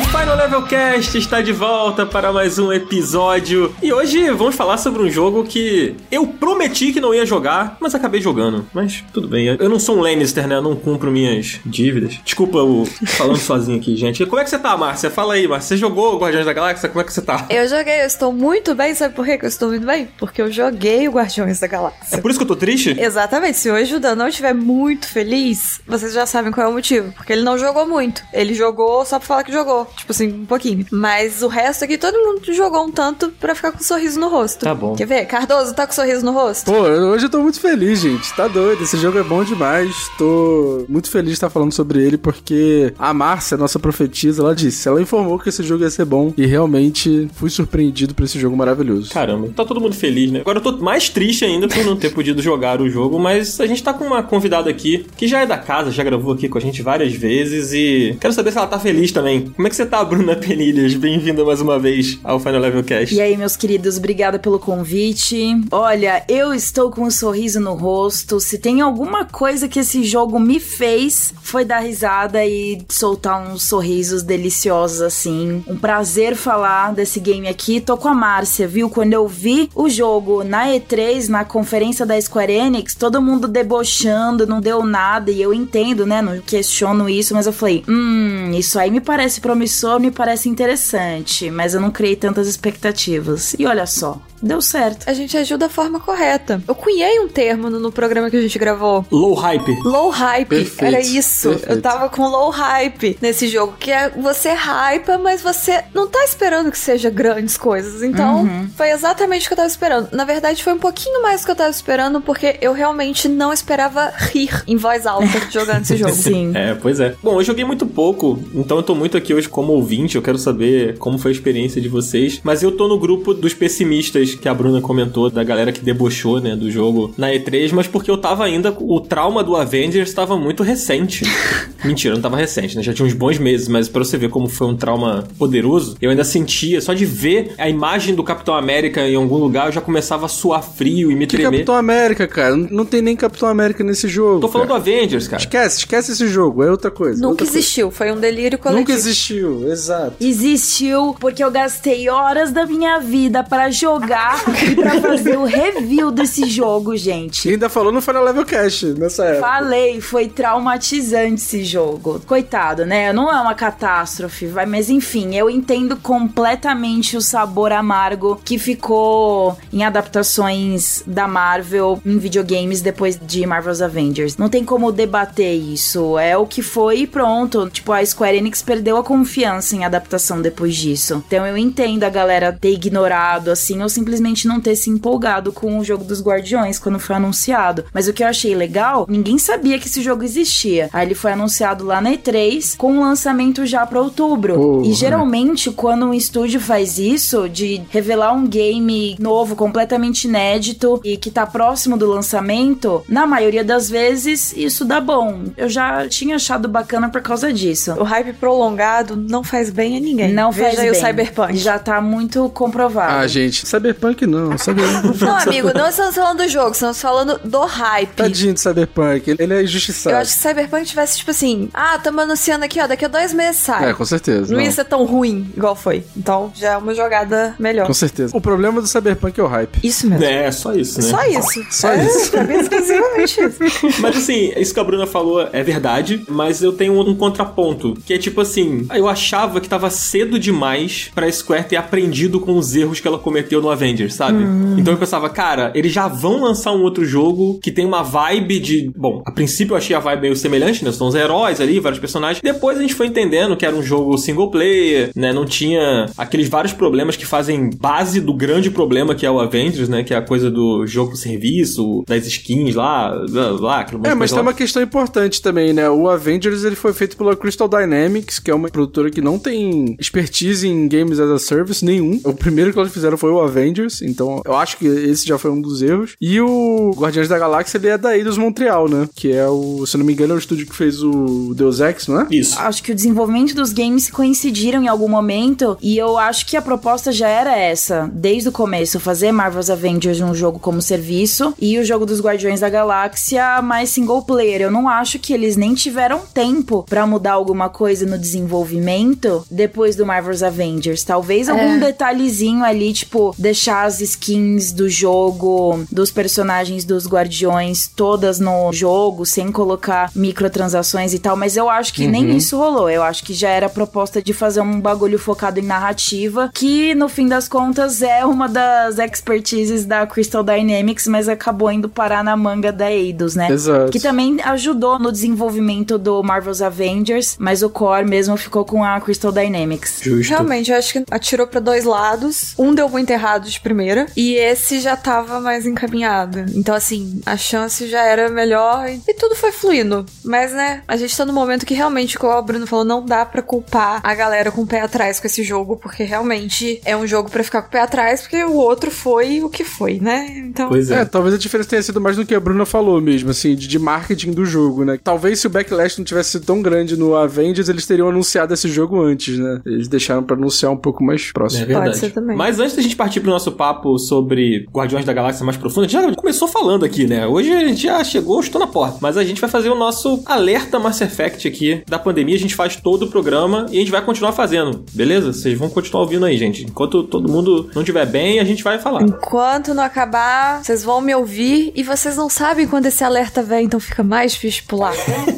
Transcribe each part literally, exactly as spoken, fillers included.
O Final Level Cast está de volta para mais um episódio e hoje vamos falar sobre um jogo que eu prometi que não ia jogar, mas acabei jogando. Mas tudo bem, eu não sou um Lannister, né? Eu não cumpro minhas dívidas. Desculpa o falando sozinho aqui, gente. Como é que você tá, Márcia? Fala aí, Márcia. Você jogou Guardiões da Galáxia? Como é que você tá? Eu joguei, eu estou muito bem. Sabe por quê que eu estou muito bem? Porque eu joguei o Guardiões da Galáxia. É por isso que eu tô triste? Exatamente. Se hoje o Dan não estiver muito feliz, vocês já sabem qual é o motivo. Porque ele não jogou muito. Ele jogou só pra falar que jogou. Tipo assim, um pouquinho. Mas o resto aqui, todo mundo jogou um tanto pra ficar com um sorriso no rosto. Tá bom. Quer ver? Cardoso, tá com um sorriso no rosto? Pô, hoje eu tô muito feliz, gente. Tá doido. Esse jogo é bom demais. Tô muito feliz de estar falando sobre ele, porque a Márcia, nossa profetisa, ela disse, ela informou que esse jogo ia ser bom e realmente fui surpreendido por esse jogo maravilhoso. Caramba, tá todo mundo feliz, né? Agora eu tô mais triste ainda por não ter podido jogar o jogo, mas a gente tá com uma convidada aqui que já é da casa, já gravou aqui com a gente várias vezes e quero saber se ela tá feliz também. Como é que você tá, Bruna Penilhas? Bem-vinda mais uma vez ao Final Level Cast. E aí, meus queridos, obrigada pelo convite. Olha, eu estou com um sorriso no rosto. Se tem alguma coisa que esse jogo me fez, foi dar risada e soltar uns sorrisos deliciosos, assim. Um prazer falar desse game aqui. Tô com a Márcia, viu? Quando eu vi o jogo na E três, na conferência da Square Enix, todo mundo debochando, não deu nada, e eu entendo, né? Não questiono isso, mas eu falei, hum, isso aí me parece promissor, me parece interessante, mas eu não criei tantas expectativas. E olha só, deu certo. A gente agiu da forma correta. Eu cunhei um termo no, no programa que a gente gravou. Low hype. Low hype. Perfeito. Era isso. Perfeito. Eu tava com low hype nesse jogo, que é você hypa, mas você não tá esperando que seja grandes coisas. Então, uhum. Foi exatamente o que eu tava esperando. Na verdade, foi um pouquinho mais do que eu tava esperando, porque eu realmente não esperava rir em voz alta jogando esse jogo. Sim. É, pois é. Bom, eu joguei muito pouco, então eu tô muito aqui hoje como ouvinte, eu quero saber como foi a experiência de vocês, mas eu tô no grupo dos pessimistas que a Bruna comentou, da galera que debochou, né, do jogo na E três, mas porque eu tava ainda, o trauma do Avengers tava muito recente. Mentira, não tava recente, né, já tinha uns bons meses, mas pra você ver como foi um trauma poderoso, eu ainda sentia, só de ver a imagem do Capitão América em algum lugar, eu já começava a suar frio e me que tremer. Capitão América, cara? Não tem nem Capitão América nesse jogo. Tô falando cara. Do Avengers, cara. Esquece, esquece esse jogo, é outra coisa. Nunca outra existiu, coisa. Foi um delírio coletivo. Nunca existiu, exato. Existiu porque eu gastei horas da minha vida pra jogar e pra fazer o review desse jogo, gente. E ainda falou no Final Level Cast nessa época. Falei, foi traumatizante esse jogo. Coitado, né? Não é uma catástrofe, vai, mas enfim, eu entendo completamente o sabor amargo que ficou em adaptações da Marvel em videogames depois de Marvel's Avengers. Não tem como debater isso. É o que foi e pronto. Tipo, a Square Enix perdeu a confiança em adaptação depois disso. Então eu entendo a galera ter ignorado, assim, ou simplesmente simplesmente não ter se empolgado com o jogo dos Guardiões quando foi anunciado. Mas o que eu achei legal, ninguém sabia que esse jogo existia. Aí ele foi anunciado lá na E três, com um lançamento já pra outubro. Porra. E geralmente, quando um estúdio faz isso, de revelar um game novo, completamente inédito, e que tá próximo do lançamento, na maioria das vezes, isso dá bom. Eu já tinha achado bacana por causa disso. O hype prolongado não faz bem a ninguém. Não faz bem. Veja aí o Cyberpunk. Já tá muito comprovado. Ah, gente, Cyberpunk Cyberpunk não, Cyberpunk. Não, amigo, não estamos falando do jogo, estamos falando do hype. Tadinho de Cyberpunk, ele é injustiçado. Eu acho que Cyberpunk tivesse, tipo assim, ah, estamos anunciando aqui, ó, daqui a dois meses sai. É, com certeza. Não, não ia ser tão ruim igual foi. Então, já é uma jogada melhor. Com certeza. O problema do Cyberpunk é o hype. Isso mesmo. É, só isso, né? Só isso. Só é, isso. Pra mim, exclusivamente isso. Mas, assim, isso que a Bruna falou é verdade, mas eu tenho um contraponto, que é tipo assim, eu achava que tava cedo demais pra Square ter aprendido com os erros que ela cometeu no Avengers. Sabe? Hum. Então eu pensava, cara, eles já vão lançar um outro jogo que tem uma vibe de... Bom, a princípio eu achei a vibe meio semelhante, né? São os heróis ali, vários personagens. Depois a gente foi entendendo que era um jogo single player, né? Não tinha aqueles vários problemas que fazem base do grande problema que é o Avengers, né? Que é a coisa do jogo serviço, das skins lá, blá, blá. É, mas tem lá uma questão importante também, né? O Avengers, ele foi feito pela Crystal Dynamics, que é uma produtora que não tem expertise em games as a service nenhum. O primeiro que eles fizeram foi o Avengers. Então, eu acho que esse já foi um dos erros. E o Guardiões da Galáxia, ele é da Eidos-Montréal, né? Que é o... Se não me engano, é o estúdio que fez o do Deus Ex, não é? Isso. Acho que o desenvolvimento dos games coincidiram em algum momento, e eu acho que a proposta já era essa, desde o começo, fazer Marvel's Avengers um jogo como serviço, e o jogo dos Guardiões da Galáxia mais single player. Eu não acho que eles nem tiveram tempo pra mudar alguma coisa no desenvolvimento depois do Marvel's Avengers. Talvez é. algum detalhezinho ali, tipo, deixar as skins do jogo, dos personagens dos Guardiões, todas no jogo, sem colocar microtransações e tal, mas eu acho que uhum. nem isso rolou. Eu acho que já era a proposta de fazer um bagulho focado em narrativa, que no fim das contas é uma das expertises da Crystal Dynamics, mas acabou indo parar na manga da Eidos, né? Exato. Que também ajudou no desenvolvimento do Marvel's Avengers, mas o core mesmo ficou com a Crystal Dynamics. Justo. Realmente, eu acho que atirou pra dois lados. Um deu muito errado de primeira, e esse já tava mais encaminhado. Então, assim, a chance já era melhor e, e tudo foi fluindo. Mas, né, a gente tá num momento que realmente, como o Bruno falou, não dá pra culpar a galera com o pé atrás com esse jogo, porque realmente é um jogo pra ficar com o pé atrás, porque o outro foi o que foi, né? Então... Pois é. é, talvez a diferença tenha sido mais do que a Bruna falou mesmo, assim, de, de marketing do jogo, né? Talvez se o backlash não tivesse sido tão grande no Avengers, eles teriam anunciado esse jogo antes, né? Eles deixaram pra anunciar um pouco mais próximo. É verdade. Pode ser também. Mas antes da gente partir pro nosso papo sobre Guardiões da Galáxia mais profundo, a gente já começou falando aqui, né? Hoje a gente já chegou, estou na porta. Mas a gente vai fazer o nosso alerta Mass Effect aqui da pandemia. A gente faz todo o programa e a gente vai continuar fazendo, beleza? Vocês vão continuar ouvindo aí, gente. Enquanto todo mundo não estiver bem, a gente vai falar. Enquanto não acabar, vocês vão me ouvir e vocês não sabem quando esse alerta vem, então fica mais difícil pular.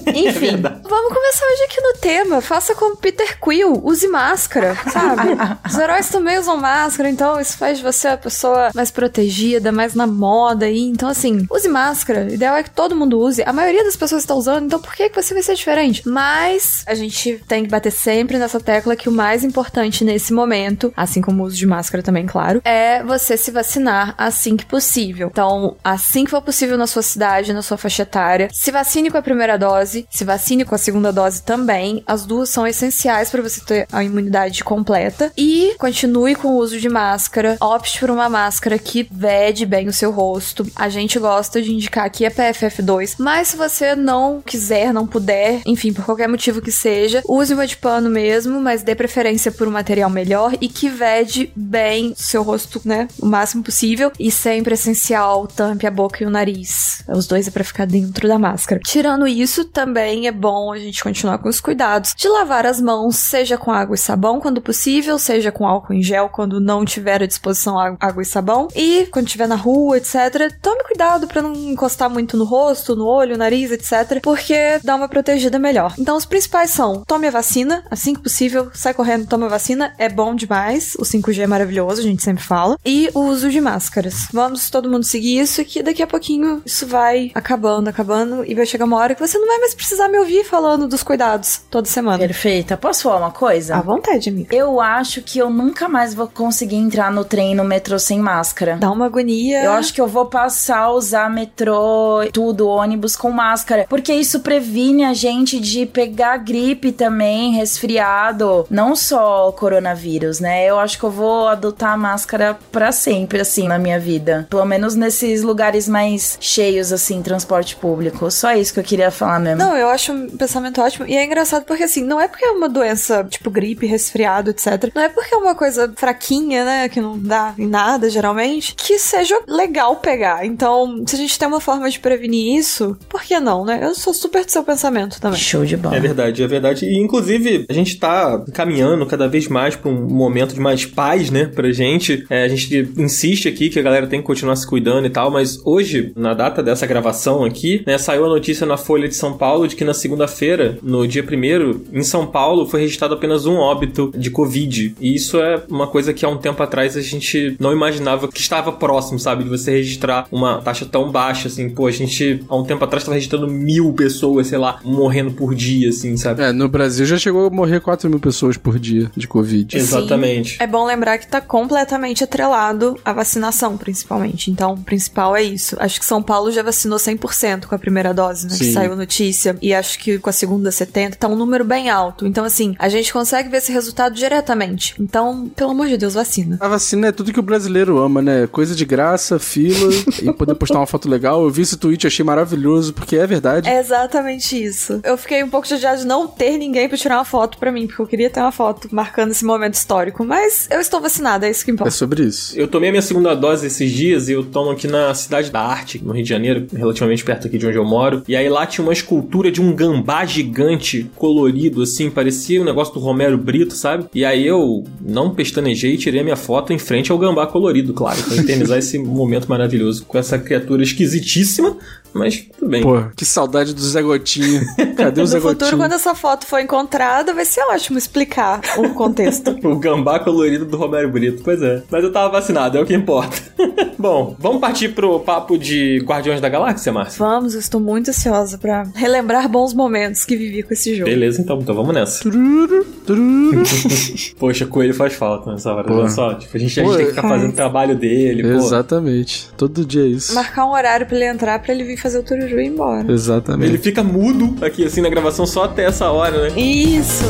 Enfim, é vamos começar hoje aqui no tema. Faça como Peter Quill, use máscara, sabe? Os heróis também usam máscara, então isso faz de você a pessoa mais protegida, mais na moda aí. Então, assim, use máscara. O ideal é que todo mundo use. A maioria das pessoas está usando, então por que você vai ser diferente? Mas a gente tem que bater sempre nessa tecla que o mais importante nesse momento, assim como o uso de máscara também, claro, é você se vacinar assim que possível. Então, assim que for possível na sua cidade, na sua faixa etária, se vacine com a primeira dose, se vacine com a segunda dose também. As duas são essenciais para você ter a imunidade completa. E continue com o uso de máscara. Opte por uma máscara que vede bem o seu rosto. A gente gosta de indicar aqui a P F F dois, mas se você não quiser, não puder, enfim, por qualquer motivo que seja, use uma de pano mesmo, mas dê preferência por um material melhor e que vede bem seu rosto, né, o máximo possível. E sempre é essencial, tampe a boca e o nariz. Os dois é pra ficar dentro da máscara. Tirando isso, também é bom a gente continuar com os cuidados de lavar as mãos, seja com água e sabão quando possível, seja com álcool em gel quando não tiver à disposição água e sabão. E quando estiver na rua, etcétera, tome cuidado pra não encostar muito no rosto, no olho, nariz, etcétera, porque dá uma protegida melhor. Então, os principais são: tome a vacina, assim que possível, sai correndo, toma a vacina, é bom demais, o cinco G é maravilhoso, a gente sempre fala, e o uso de máscaras. Vamos todo mundo seguir isso, que daqui a pouquinho isso vai acabando, acabando, e vai chegar uma hora que você não vai mais precisar me ouvir falando dos cuidados toda semana. Perfeita. Posso falar uma coisa? À vontade, amiga. Eu acho que eu nunca mais vou conseguir entrar no trem, no metrô sem máscara. Dá uma agonia. Eu acho que eu vou passar a usar metrô, tudo, ônibus com máscara, porque isso previne a gente de pegar gripe também, resfriado, não só o coronavírus, né? Eu acho que eu vou adotar a máscara pra sempre, assim, na minha vida. Pelo menos nesses lugares mais cheios, assim, transporte público. Só isso que eu queria falar mesmo. Não, eu acho um pensamento ótimo. E é engraçado porque, assim, não é porque é uma doença, tipo, gripe, resfriado, etcétera. Não é porque é uma coisa fraquinha, né, que não dá em nada, geralmente, que seja legal pegar. Então, se a gente tem uma forma de prevenir isso, por que não, né? Eu sou super do seu pensamento também. Show de bola. É verdade, é verdade. E, inclusive, a gente tá caminhando cada vez mais pra um momento de mais paz, né, pra gente. É, a gente insiste aqui que a galera tem que continuar se cuidando e tal, mas hoje, na data dessa gravação aqui, né, saiu a notícia na Folha de São Paulo de que na segunda-feira, no dia primeiro, em São Paulo, foi registrado apenas um óbito de Covid. E isso é uma coisa que há um tempo atrás a gente não imaginava que estava próximo, sabe? De você registrar uma taxa tão baixa, assim. Pô, a gente há um tempo atrás estava registrando mil pessoas, sei lá, morrendo por dia, assim, sabe? É, no Brasil já chegou a morrer quatro mil pessoas por dia de Covid. Exatamente. Sim, é bom lembrar que tá completamente atrelado à vacinação, principalmente. Então, o principal é isso. Acho que São Paulo já vacinou cem por cento com a primeira dose, né? Sim. Que saiu notícia. E acho que com a segunda setenta, tá um número bem alto. Então, assim, a gente consegue ver esse resultado diretamente. Então, pelo amor de Deus, vacina. A vacina é tudo que o brasileiro ama, né? Coisa de graça, fila e poder postar uma foto legal. Eu vi esse tweet, achei maravilhoso, porque é verdade. É exatamente isso. Eu fiquei um pouco chateada de não ter ninguém pra tirar uma foto pra mim, porque eu queria ter uma foto marcando esse momento histórico, mas eu estou vacinada, é isso que importa. É sobre isso. Eu tomei a minha segunda dose esses dias e eu tomo aqui na Cidade da Arte, no Rio de Janeiro, relativamente perto aqui de onde eu moro, e aí lá tinha uma escultura de um gambá gigante colorido, assim, parecia um negócio do Romero Brito, sabe? E aí eu não pestanejei e tirei a minha foto em frente ao gambá colorido, claro, pra eternizar esse momento maravilhoso com essa criatura esquisitíssima, mas tudo bem. Pô, que saudade do Zé Gotinha. Cadê o Zé Gotinha? No futuro, quando essa foto for encontrada, vai ser ótimo explicar o contexto. O gambá colorido do Romero Brito, pois é. Mas eu tava vacinado, é o que importa. Bom, vamos partir pro papo de Guardiões da Galáxia, Márcia? Vamos, eu estou muito ansiosa pra relembrar bons momentos que vivi com esse jogo. Beleza, então, então vamos nessa. Tururu, tururu. Poxa, Coelho faz falta nessa hora. Olha só, tipo, a gente, a gente tem que ficar fazendo o trabalho dele. Exatamente. Pô. Todo dia é isso. Marcar um horário pra ele entrar, pra ele vir fazer o Tururu e ir embora. Exatamente. Ele fica mudo aqui, assim, na gravação só até essa hora, né? Isso!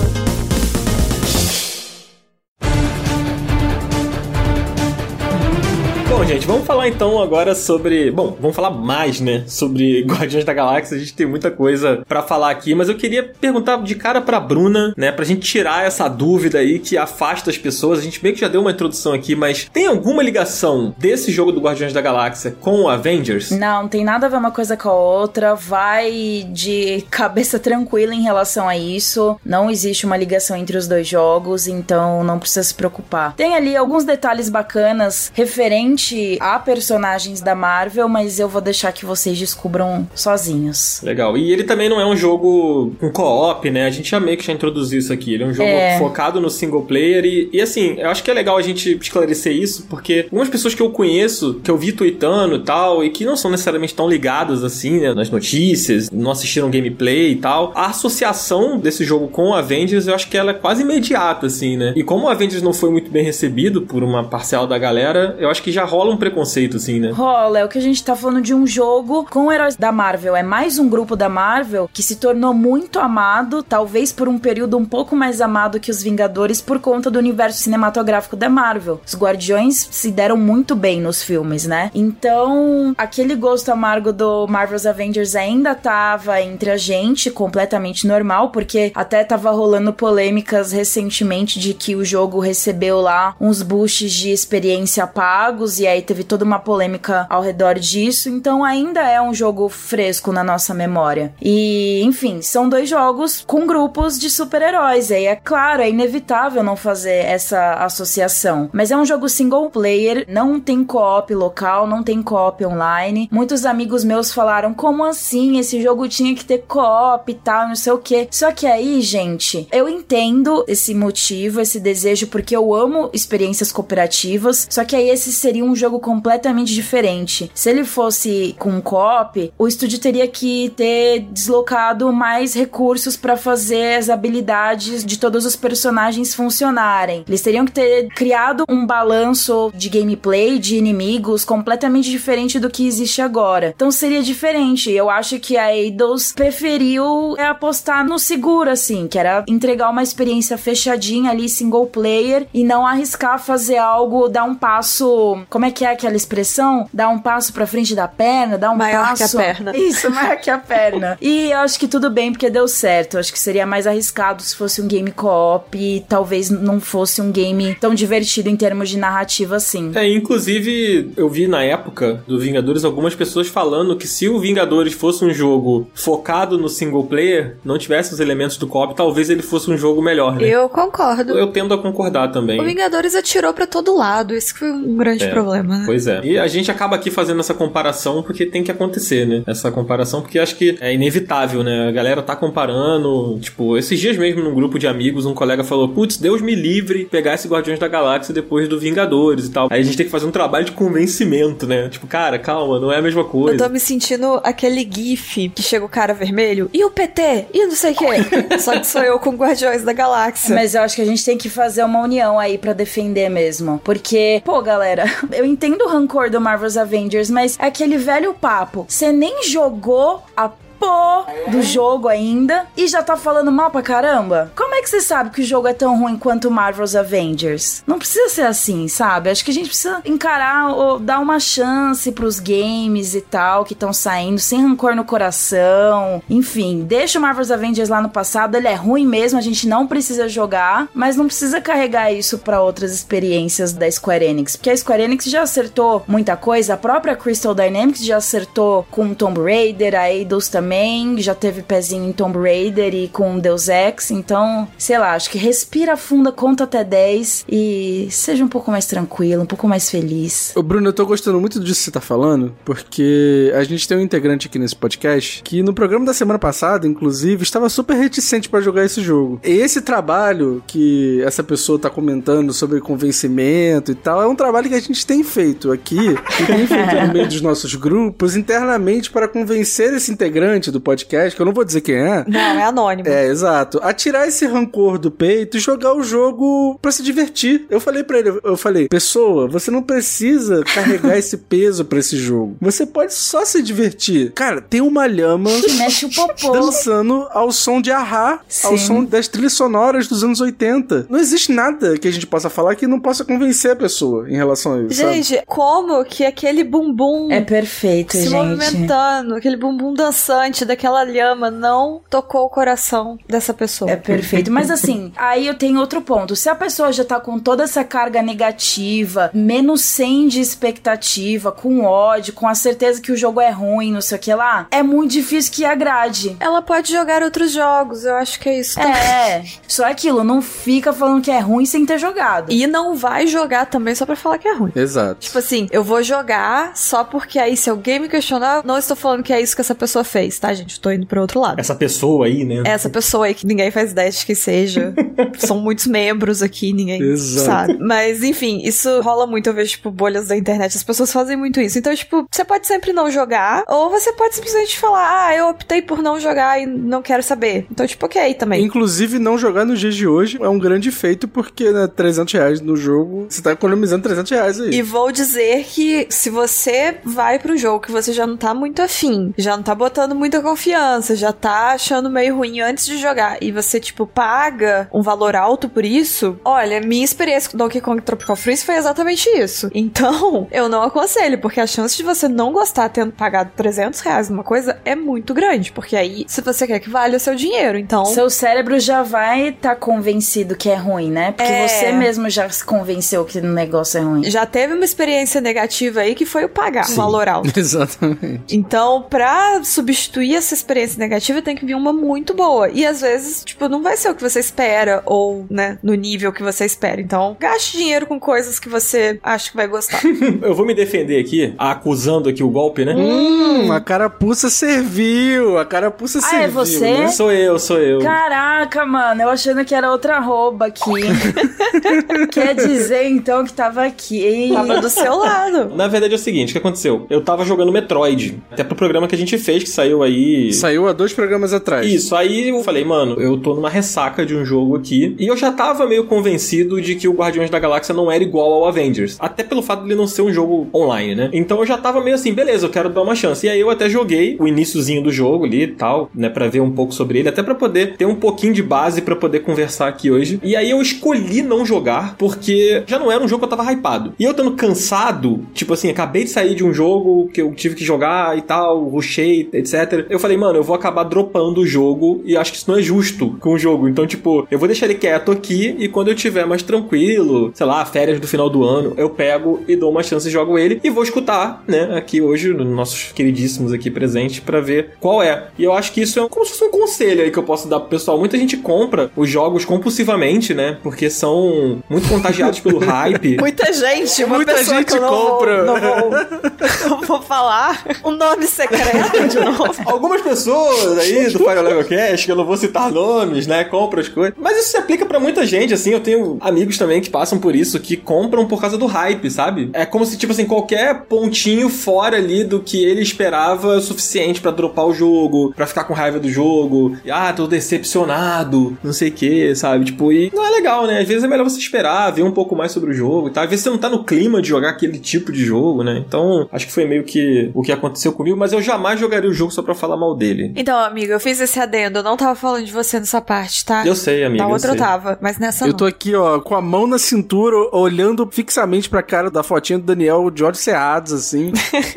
Bom, gente, vamos falar então agora sobre... Bom, vamos falar mais, né? Sobre Guardiões da Galáxia. A gente tem muita coisa pra falar aqui, mas eu queria perguntar de cara pra Bruna, né? Pra gente tirar essa dúvida aí que afasta as pessoas. A gente meio que já deu uma introdução aqui, mas tem alguma ligação desse jogo do Guardiões da Galáxia com o Avengers? Não, não tem nada a ver uma coisa com a outra. Vai de cabeça tranquila em relação a isso. Não existe uma ligação entre os dois jogos, então não precisa se preocupar. Tem ali alguns detalhes bacanas referente a personagens da Marvel, mas eu vou deixar que vocês descubram sozinhos. Legal. E ele também não é um jogo com co-op, né? A gente já meio que já introduziu isso aqui. Ele é um jogo é. focado no single player e, e assim, eu acho que é legal a gente esclarecer isso, porque algumas pessoas que eu conheço, que eu vi tweetando e tal, e que não são necessariamente tão ligadas assim, né, nas notícias, não assistiram gameplay e tal, a associação desse jogo com o Avengers, eu acho que ela é quase imediata, assim, né? E como o Avengers não foi muito bem recebido por uma parcela da galera, eu acho que já rola Rola um preconceito, assim, né? Rola, é o que a gente tá falando de um jogo com heróis da Marvel. É mais um grupo da Marvel que se tornou muito amado, talvez por um período um pouco mais amado que os Vingadores por conta do universo cinematográfico da Marvel. Os Guardiões se deram muito bem nos filmes, né? Então, aquele gosto amargo do Marvel's Avengers ainda tava entre a gente, completamente normal, porque até tava rolando polêmicas recentemente de que o jogo recebeu lá uns boosts de experiência pagos e aí teve toda uma polêmica ao redor disso, então ainda é um jogo fresco na nossa memória. E, enfim, são dois jogos com grupos de super-heróis, e é claro, é inevitável não fazer essa associação. Mas é um jogo single player, não tem co-op local, não tem co-op online. Muitos amigos meus falaram, como assim? Esse jogo tinha que ter co-op e tal, não sei o quê. Só que aí, gente, eu entendo esse motivo, esse desejo, porque eu amo experiências cooperativas, só que aí esse seria um jogo completamente diferente. Se ele fosse com co-op, o estúdio teria que ter deslocado mais recursos pra fazer as habilidades de todos os personagens funcionarem. Eles teriam que ter criado um balanço de gameplay, de inimigos, completamente diferente do que existe agora. Então seria diferente. Eu acho que a Eidos preferiu apostar no seguro, assim, que era entregar uma experiência fechadinha ali, single player, e não arriscar fazer algo, dar um passo... Como é que é aquela expressão? Dá um passo pra frente da perna, dá um maior passo... Maior que a perna. Isso, maior que a perna. E eu acho que tudo bem, porque deu certo. Eu acho que seria mais arriscado se fosse um game co-op e talvez não fosse um game tão divertido em termos de narrativa assim. É, inclusive, eu vi na época do Vingadores algumas pessoas falando que se o Vingadores fosse um jogo focado no single player, não tivesse os elementos do co-op, talvez ele fosse um jogo melhor, né? Eu concordo. Eu tendo a concordar também. O Vingadores atirou pra todo lado. Isso que foi um grande É, problema, né? Pois é. E a gente acaba aqui fazendo essa comparação porque tem que acontecer, né? Essa comparação, porque acho que é inevitável, né? A galera tá comparando, tipo, esses dias mesmo num grupo de amigos, um colega falou, putz, Deus me livre pegar esse Guardiões da Galáxia depois do Vingadores e tal. Aí a gente tem que fazer um trabalho de convencimento, né? Tipo, cara, calma, não é a mesma coisa. Eu tô me sentindo aquele gif que chega o cara vermelho, e o P T? E não sei o quê? Só que sou eu com Guardiões da Galáxia. Mas eu acho que a gente tem que fazer uma união aí pra defender mesmo. Porque, pô, galera... Eu entendo o rancor do Marvel's Avengers, mas é aquele velho papo. Você nem jogou a participou do jogo ainda e já tá falando mal pra caramba? Como é que você sabe que o jogo é tão ruim quanto Marvel's Avengers? Não precisa ser assim, sabe? Acho que a gente precisa encarar ou dar uma chance pros games e tal que estão saindo, sem rancor no coração. Enfim, deixa o Marvel's Avengers lá no passado, ele é ruim mesmo, a gente não precisa jogar, mas não precisa carregar isso pra outras experiências da Square Enix, porque a Square Enix já acertou muita coisa, a própria Crystal Dynamics já acertou com Tomb Raider, a Eidos também, já teve pezinho em Tomb Raider e com Deus Ex, então, sei lá, acho que respira fundo, conta até dez e seja um pouco mais tranquilo, um pouco mais feliz. Ô Bruno, eu tô gostando muito disso que você tá falando, porque a gente tem um integrante aqui nesse podcast que no programa da semana passada, inclusive, estava super reticente pra jogar esse jogo. E esse trabalho que essa pessoa tá comentando sobre convencimento e tal, é um trabalho que a gente tem feito aqui, que tem feito no meio dos nossos grupos, internamente para convencer esse integrante do podcast, que eu não vou dizer quem é. Não, é anônimo. É, exato. A tirar esse rancor do peito e jogar o jogo pra se divertir. Eu falei pra ele, eu falei, pessoa, você não precisa carregar esse peso pra esse jogo. Você pode só se divertir. Cara, tem uma lhama que mexe o popô dançando ao som de arra, ao som das trilhas sonoras dos anos oitenta. Não existe nada que a gente possa falar que não possa convencer a pessoa em relação a isso. Gente, sabe? Como que aquele bumbum é perfeito, se gente. movimentando, aquele bumbum dançante daquela lhama não tocou o coração dessa pessoa. É perfeito. Mas assim, aí eu tenho outro ponto. Se a pessoa já tá com toda essa carga negativa, menos cem de expectativa, com ódio, com a certeza que o jogo é ruim, não sei o que lá, é muito difícil que agrade. Ela pode jogar outros jogos, eu acho que é isso também. É, só aquilo, não fica falando que é ruim sem ter jogado. E não vai jogar também só pra falar que é ruim. Exato. Tipo assim, eu vou jogar só porque aí se alguém me questionar, não estou falando que é isso que essa pessoa fez, tá, gente? Tô indo pro outro lado. Essa pessoa aí, né? Essa pessoa aí que ninguém faz ideia de que seja. São muitos membros aqui, ninguém Exato. Sabe. Mas, enfim, isso rola muito, eu vejo, tipo, bolhas da internet. As pessoas fazem muito isso. Então, tipo, você pode sempre não jogar, ou você pode simplesmente falar, ah, eu optei por não jogar e não quero saber. Então, tipo, ok também. Inclusive, não jogar nos dias de hoje é um grande feito, porque, né, trezentos reais no jogo, você tá economizando trezentos reais aí. E vou dizer que se você vai pro jogo que você já não tá muito afim, já não tá botando muita confiança, já tá achando meio ruim antes de jogar, e você, tipo, paga um valor alto por isso, olha, minha experiência com Donkey Kong Tropical Freeze foi exatamente isso. Então, eu não aconselho, porque a chance de você não gostar tendo pagado trezentos reais numa coisa é muito grande, porque aí, se você quer que valha o seu dinheiro, então... Seu cérebro já vai tá convencido que é ruim, né? Porque é... você mesmo já se convenceu que o negócio é ruim. Já teve uma experiência negativa aí que foi o pagar Sim, o valor alto. Exatamente. Então, pra substituir essa experiência negativa, tem que vir uma muito boa. E às vezes, tipo, não vai ser o que você espera ou, né, no nível que você espera. Então, gaste dinheiro com coisas que você acha que vai gostar. Eu vou me defender aqui, acusando aqui o golpe, né? Hum, a carapuça serviu. A carapuça ah, serviu. Ah, é você? Né? Sou eu, sou eu. Caraca, mano, eu achando que era outra rouba aqui. Quer dizer, então, que tava aqui. Tava do seu lado. Na verdade é o seguinte, o que aconteceu? Eu tava jogando Metroid, até pro programa que a gente fez, que saiu aí... Saiu há dois programas atrás. Isso, aí eu falei, mano, eu tô numa ressaca de um jogo aqui, e eu já tava meio convencido de que o Guardiões da Galáxia não era igual ao Avengers, até pelo fato dele não ser um jogo online, né? Então eu já tava meio assim, beleza, eu quero dar uma chance. E aí eu até joguei o iniciozinho do jogo ali e tal, né, pra ver um pouco sobre ele, até pra poder ter um pouquinho de base pra poder conversar aqui hoje. E aí eu escolhi não jogar, porque já não era um jogo que eu tava hypado. E eu tendo cansado, tipo assim, acabei de sair de um jogo que eu tive que jogar e tal, rushei, etcétera. Eu falei, mano, eu vou acabar dropando o jogo e acho que isso não é justo com o jogo. Então, tipo, eu vou deixar ele quieto aqui e quando eu tiver mais tranquilo, sei lá, férias do final do ano, eu pego e dou uma chance e jogo ele e vou escutar, né, aqui hoje, nos nossos queridíssimos aqui presentes, pra ver qual é. E eu acho que isso é como se fosse um conselho aí que eu posso dar pro pessoal. Muita gente compra os jogos compulsivamente, né, porque são muito contagiados pelo hype. Muita gente, uma muita pessoa gente que eu não compra. Vou, não vou, não vou falar o nome secreto de novo. Algumas pessoas aí do Final Level Cast, que eu não vou citar nomes, né, compram as coisas. Mas isso se aplica pra muita gente, assim, eu tenho amigos também que passam por isso, que compram por causa do hype, sabe? É como se, tipo assim, qualquer pontinho fora ali do que ele esperava é o suficiente pra dropar o jogo, pra ficar com raiva do jogo, e, ah, tô decepcionado, não sei o que, sabe? Tipo, e não é legal, né? Às vezes é melhor você esperar, ver um pouco mais sobre o jogo e tal. Às vezes você não tá no clima de jogar aquele tipo de jogo, né? Então, acho que foi meio que o que aconteceu comigo, mas eu jamais jogaria o jogo só pra pra eu falar mal dele. Então, amiga, eu fiz esse adendo. Eu não tava falando de você nessa parte, tá? Eu sei, amiga. Na outra eu, eu tava, mas nessa eu não. Eu tô aqui, ó, com a mão na cintura, olhando fixamente pra cara da fotinha do Daniel de olhos cerrados, assim.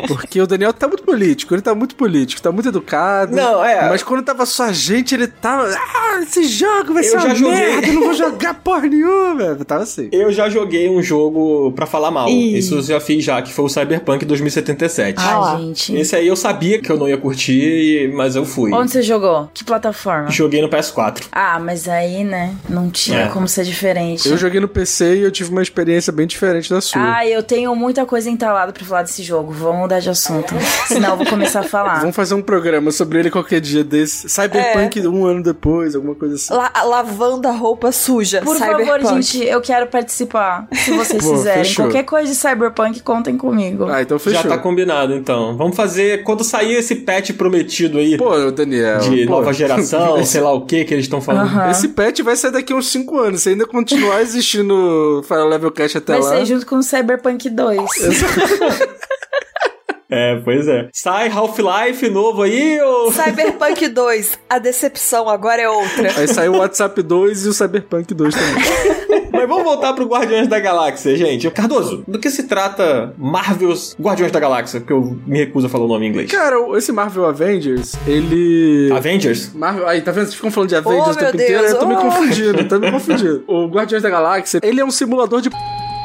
Porque o Daniel tá muito político, ele tá muito político, tá muito educado. Não, é. Mas quando tava só a gente, ele tava... Ah, esse jogo vai eu ser já uma joguei. merda, eu não vou jogar porra nenhuma. Tava assim. Eu já joguei um jogo pra falar mal. Ih. Isso eu já fiz já, que foi o Cyberpunk dois mil e setenta e sete. Ah, gente. Esse aí eu sabia que eu não ia curtir, mas eu fui. Onde você jogou? Que plataforma? Joguei no P S quatro. Ah, mas aí, né, não tinha é. como ser diferente. Eu joguei no P C e eu tive uma experiência bem diferente da sua. Ah, eu tenho muita coisa entalada pra falar desse jogo. Vamos mudar de assunto. Senão eu vou começar a falar. Vamos fazer um programa sobre ele qualquer dia desse. Cyberpunk é. um ano depois, alguma coisa assim. La- lavando a roupa suja. Por Cyberpunk. favor, gente, eu quero participar. Se vocês Pô, fizerem fechou. qualquer coisa de Cyberpunk, contem comigo. Ah, então fechou. Já tá combinado, então. Vamos fazer quando sair esse patch prometido aí. Pô, Daniel. De pô. nova geração, sei lá o que que eles estão falando. Uh-huh. Esse patch vai sair daqui uns cinco anos. Se ainda continuar existindo Final Level Cast até vai lá. Vai sair junto com o Cyberpunk dois. É, pois é. Sai Half-Life novo aí, ou... Cyberpunk dois, a decepção agora é outra. Aí saiu o WhatsApp dois e o Cyberpunk dois também. Mas vamos voltar pro Guardiões da Galáxia, gente. Cardoso, do que se trata Marvel's Guardiões da Galáxia? Porque eu me recuso a falar o nome em inglês. Cara, esse Marvel Avengers, ele... Avengers? Marvel... Aí, tá vendo? Vocês ficam falando de Avengers oh, o tempo Deus. inteiro. Eu tô oh. me confundindo, tô me confundindo. O Guardiões da Galáxia, ele é um simulador de...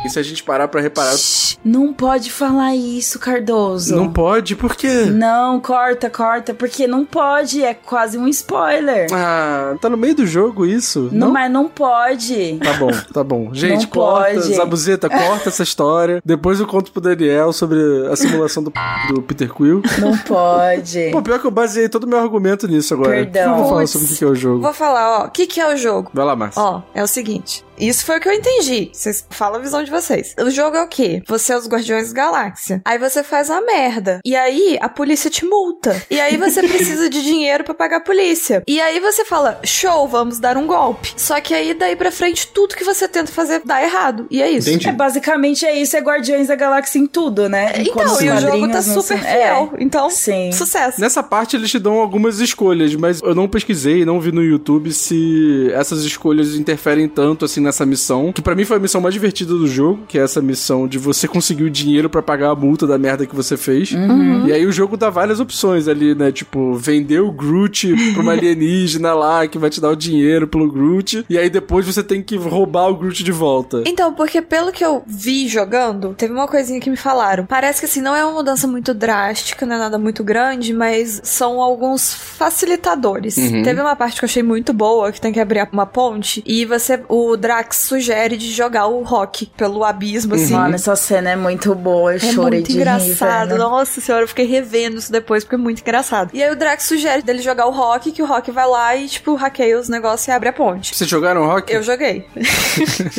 E se a gente parar pra reparar... Não pode falar isso, Cardoso. Não pode? Por quê? Não, corta, corta. Porque não pode. É quase um spoiler. Ah, tá no meio do jogo isso? Não, não? Mas não pode. Tá bom, tá bom. Gente, não corta. Pode. Zabuzeta, corta essa história. Depois eu conto pro Daniel sobre a simulação do, do Peter Quill. Não pode. Pô, pior que eu baseei todo o meu argumento nisso agora. Perdão. Vou falar sobre o que é o jogo. Vou falar, ó. O que, que é o jogo? Vai lá, Márcia. Ó, é o seguinte... Isso foi o que eu entendi. Vocês falam a visão de vocês. O jogo é o quê? Você é os Guardiões da Galáxia. Aí você faz a merda. E aí a polícia te multa. E aí você precisa de dinheiro pra pagar a polícia. E aí você fala, show, vamos dar um golpe. Só que aí daí pra frente tudo que você tenta fazer dá errado. E é isso. Entendi. É, basicamente é isso. É Guardiões da Galáxia em tudo, né? Em então, e o jogo tá super fiel. É. Então, sim. Sucesso. Nessa parte eles te dão algumas escolhas, mas eu não pesquisei, não vi no YouTube se essas escolhas interferem tanto assim na essa missão, que pra mim foi a missão mais divertida do jogo, que é essa missão de você conseguir o dinheiro pra pagar a multa da merda que você fez. Uhum. E aí o jogo dá várias opções ali, né? Tipo, vender o Groot pra uma alienígena lá, que vai te dar o dinheiro pelo Groot, e aí depois você tem que roubar o Groot de volta. Então, porque pelo que eu vi jogando, teve uma coisinha que me falaram. Parece que assim, não é uma mudança muito drástica, não é nada muito grande, mas são alguns facilitadores. Uhum. Teve uma parte que eu achei muito boa, que tem que abrir uma ponte, e você, o Drax que sugere de jogar o Rock pelo abismo, assim. Mano, essa cena é muito boa, eu é chorei de rir. É muito engraçado, nossa senhora, eu fiquei revendo isso depois, porque é muito engraçado. E aí o Drax sugere dele jogar o Rock, que o Rock vai lá e, tipo, hackeia os negócios e abre a ponte. Vocês jogaram o Rock? Eu joguei.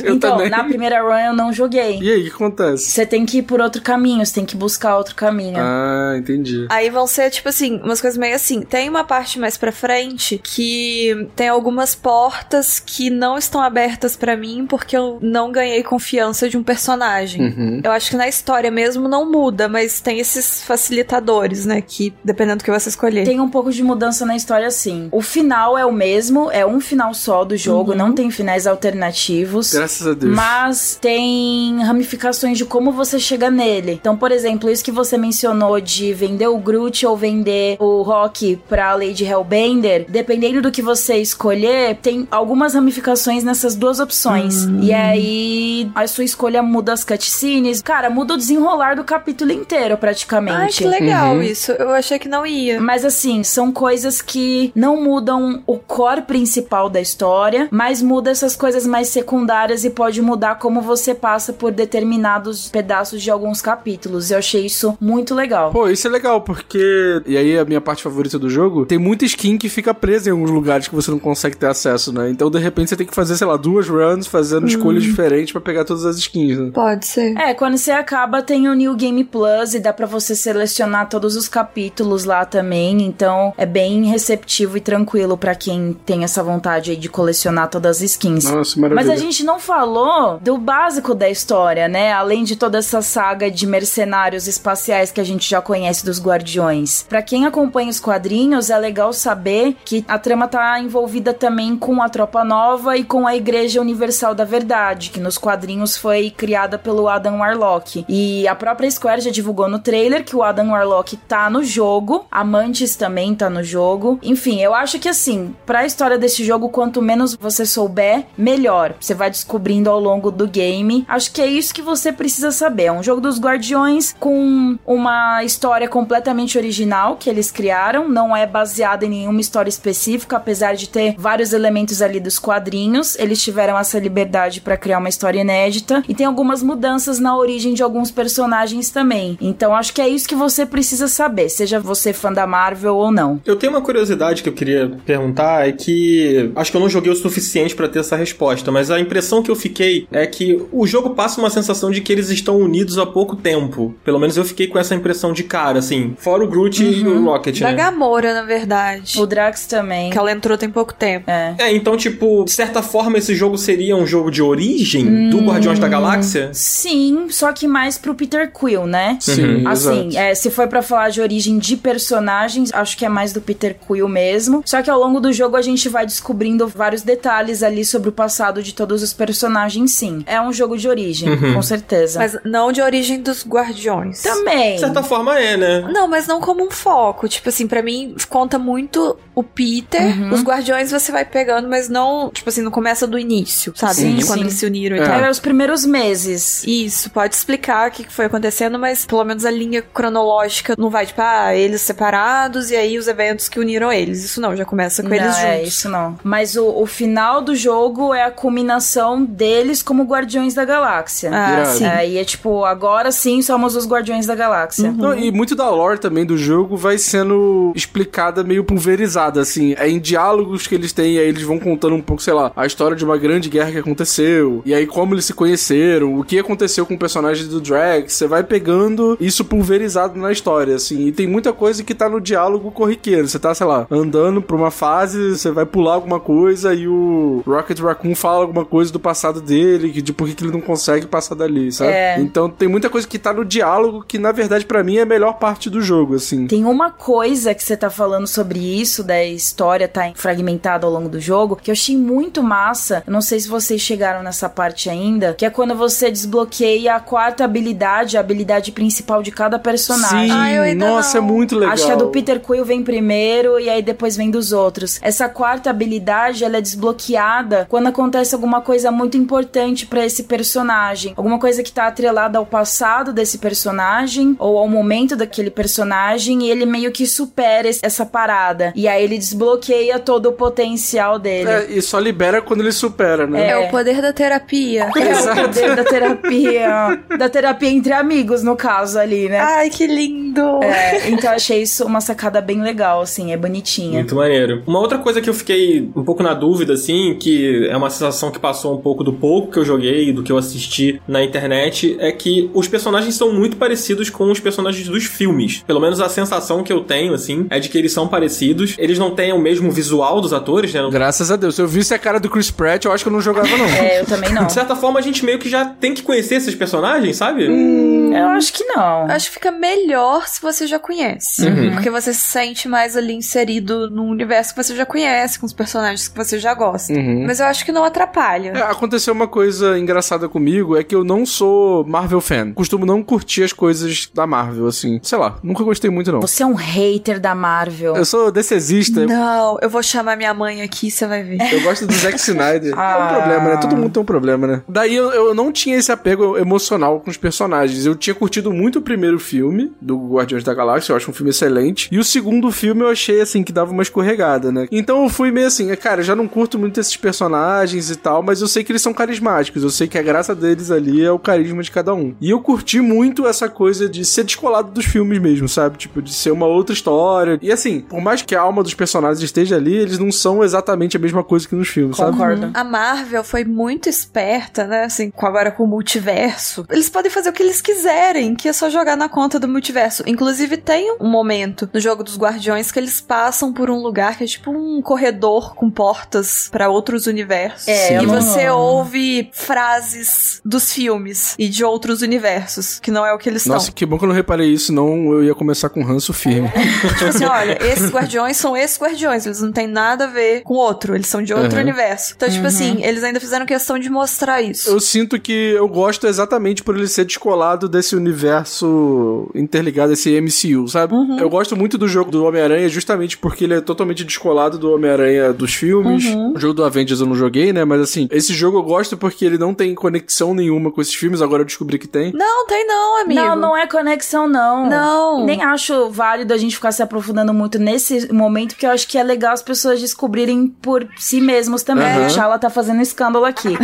eu então, também. Na primeira run eu não joguei. E aí, o que acontece? Você tem que ir por outro caminho, você tem que buscar outro caminho. Ah, entendi. Aí vão ser, tipo assim, umas coisas meio assim. Tem uma parte mais pra frente que tem algumas portas que não estão abertas pra mim, porque eu não ganhei confiança de um personagem. Uhum. Eu acho que na história mesmo não muda, mas tem esses facilitadores, né, que dependendo do que você escolher. Tem um pouco de mudança na história, sim. O final é o mesmo, é um final só do jogo, uhum. não tem finais alternativos. Graças a Deus. Mas tem ramificações de como você chega nele. Então, por exemplo, isso que você mencionou de vender o Groot ou vender o Rock pra Lady Hellbender, dependendo do que você escolher, tem algumas ramificações nessas duas opções. Opções. Hum. E aí, a sua escolha muda as cutscenes. Cara, muda o desenrolar do capítulo inteiro, praticamente. Ai, que legal uhum. isso. Eu achei que não ia. Mas assim, são coisas que não mudam o core principal da história, mas muda essas coisas mais secundárias e pode mudar como você passa por determinados pedaços de alguns capítulos. Eu achei isso muito legal. Pô, isso é legal, porque... E aí, a minha parte favorita do jogo, tem muita skin que fica presa em alguns lugares que você não consegue ter acesso, né? Então, de repente, você tem que fazer, sei lá, duas runs fazendo hum. escolhas diferentes pra pegar todas as skins, né? Pode ser. É, quando você acaba tem o New Game Plus e dá pra você selecionar todos os capítulos lá também, então é bem receptivo e tranquilo pra quem tem essa vontade aí de colecionar todas as skins. Nossa, maravilha. Mas a gente não falou do básico da história, né? Além de toda essa saga de mercenários espaciais que a gente já conhece dos Guardiões. Pra quem acompanha os quadrinhos, é legal saber que a trama tá envolvida também com a Tropa Nova e com a Igreja Universal da Verdade, que nos quadrinhos foi criada pelo Adam Warlock. E a própria Square já divulgou no trailer que o Adam Warlock tá no jogo, Amantes também tá no jogo. Enfim, eu acho que assim, pra história desse jogo, quanto menos você souber, melhor. Você vai descobrindo ao longo do game. Acho que é isso que você precisa saber. É um jogo dos Guardiões com uma história completamente original que eles criaram. Não é baseada em nenhuma história específica, apesar de ter vários elementos ali dos quadrinhos. Eles tiveram essa liberdade pra criar uma história inédita. E tem algumas mudanças na origem de alguns personagens também. Então acho que é isso que você precisa saber, seja você fã da Marvel ou não. Eu tenho uma curiosidade que eu queria perguntar, é que acho que eu não joguei o suficiente pra ter essa resposta, mas a impressão que eu fiquei é que o jogo passa uma sensação de que eles estão unidos há pouco tempo. Pelo menos eu fiquei com essa impressão de cara, assim, fora o Groot uhum. e o Rocket, da né? Da Gamora, na verdade. O Drax também. Que ela entrou tem pouco tempo. É. é, então tipo, de certa forma esse jogo seria um jogo de origem hum, do Guardiões da Galáxia? Sim, só que mais pro Peter Quill, né? Sim, assim, é, se for pra falar de origem de personagens, acho que é mais do Peter Quill mesmo. Só que ao longo do jogo a gente vai descobrindo vários detalhes ali sobre o passado de todos os personagens, sim. É um jogo de origem, uhum. com certeza. Mas não de origem dos Guardiões. Também. De certa forma é, né? Não, mas não como um foco. Tipo assim, pra mim conta muito o Peter. Uhum. Os Guardiões você vai pegando, mas não, tipo assim, não começa do início, sabe? Sim, de quando sim. eles se uniram e é. tal. É, os primeiros meses. Isso, pode explicar o que foi acontecendo, mas pelo menos a linha cronológica não vai, tipo, ah, eles separados e aí os eventos que uniram eles. Isso não, já começa com não, eles juntos. É, isso não. Mas o, o final do jogo é a culminação deles como Guardiões da Galáxia. Ah, sim. É, e é tipo, agora sim somos os Guardiões da Galáxia. Uhum. Não, e muito da lore também do jogo vai sendo explicada meio pulverizada, assim. É em diálogos que eles têm, aí eles vão contando um pouco, sei lá, a história de uma grande guerra que aconteceu, e aí como eles se conheceram, o que aconteceu com o personagem do Drax. Você vai pegando isso pulverizado na história, assim. E tem muita coisa que tá no diálogo corriqueiro. Você tá, sei lá, andando pra uma fase, você vai pular alguma coisa e o Rocket Raccoon fala alguma coisa do passado dele, que de por que ele não consegue passar dali, sabe? É. Então tem muita coisa que tá no diálogo que, na verdade, pra mim é a melhor parte do jogo, assim. Tem uma coisa que você tá falando sobre isso, da história tá fragmentada ao longo do jogo, que eu achei muito massa. Eu não sei se vocês chegaram nessa parte ainda, que é quando você desbloqueia a quarta habilidade, a habilidade principal de cada personagem. Sim, ai, eu ainda nossa, não. é muito legal. Acho que a do Peter Quill vem primeiro e aí depois vem dos outros. Essa quarta habilidade, ela é desbloqueada quando acontece alguma coisa muito importante pra esse personagem. Alguma coisa que tá atrelada ao passado desse personagem ou ao momento daquele personagem, e ele meio que supera essa parada. E aí ele desbloqueia todo o potencial dele. É, e só libera quando ele supera, né? É, é o poder da terapia. É o poder da terapia. Da terapia entre amigos, no caso, ali, né? Ai, que lindo! É, então achei isso uma sacada bem legal, assim, é bonitinha. Muito maneiro. Uma outra coisa que eu fiquei um pouco na dúvida, assim, que é uma sensação que passou um pouco do pouco que eu joguei e do que eu assisti na internet, é que os personagens são muito parecidos com os personagens dos filmes. Pelo menos a sensação que eu tenho, assim, é de que eles são parecidos. Eles não têm o mesmo visual dos atores, né? Graças a Deus. Se eu visse a cara do Chris Pratt, eu acho que eu não jogava, não. É, eu também não. De certa forma, a gente meio que já tem que conhecer esses personagens, sabe? Hum, eu acho que não. Eu acho que fica melhor se você já conhece. Uhum. Porque você se sente mais ali inserido num universo que você já conhece, com os personagens que você já gosta. Uhum. Mas eu acho que não atrapalha. É, aconteceu uma coisa engraçada comigo, é que eu não sou Marvel fan. Costumo não curtir as coisas da Marvel, assim. Sei lá, nunca gostei muito, não. Você é um hater da Marvel. Eu sou DCzista. Não, eu vou chamar minha mãe aqui, você vai ver. Eu gosto do Zack Snyder. Ah. É um problema, né? Todo mundo tem um problema, né? Daí eu, eu não tinha esse apego emocional com os personagens. Eu tinha curtido muito o primeiro filme do Guardiões da Galáxia, eu acho um filme excelente, e o segundo filme eu achei, assim, que dava uma escorregada, né? Então eu fui meio assim, cara, eu já não curto muito esses personagens e tal, mas eu sei que eles são carismáticos, eu sei que a graça deles ali é o carisma de cada um. E eu curti muito essa coisa de ser descolado dos filmes mesmo, sabe? Tipo, de ser uma outra história. E assim, por mais que a alma dos personagens esteja ali, eles não são exatamente a mesma coisa que nos filmes, Concordo. sabe? Concordo. A Marvel foi muito esperta, né? Assim, agora com o multiverso. Eles podem fazer o que eles quiserem, que é só jogar na conta do multiverso. Inclusive, tem um momento no jogo dos Guardiões que eles passam por um lugar que é tipo um corredor com portas pra outros universos. É, e você não... ouve frases dos filmes e de outros universos, que não é o que eles estão. Nossa, tão. Que bom que eu não reparei isso, senão eu ia começar com ranço firme. É. Tipo assim, olha, esses Guardiões são esses Guardiões, eles não têm nada a ver com outro, eles são de outro uhum. universo. Então, tipo uhum. assim, eles ainda fizeram questão de mostrar isso. Eu sinto que eu gosto exatamente por ele ser descolado desse universo interligado, esse M C U, sabe? Uhum. Eu gosto muito do jogo do Homem-Aranha justamente porque ele é totalmente descolado do Homem-Aranha dos filmes. Uhum. O jogo do Avengers eu não joguei, né? Mas assim, esse jogo eu gosto porque ele não tem conexão nenhuma com esses filmes, agora eu descobri que tem. Não, tem não, amigo. Não, não é conexão, não. Não. Nem acho válido a gente ficar se aprofundando muito nesse momento, porque eu acho que é legal as pessoas descobrirem por si mesmos também. Uhum. A Shala tá fazendo escândalo aqui.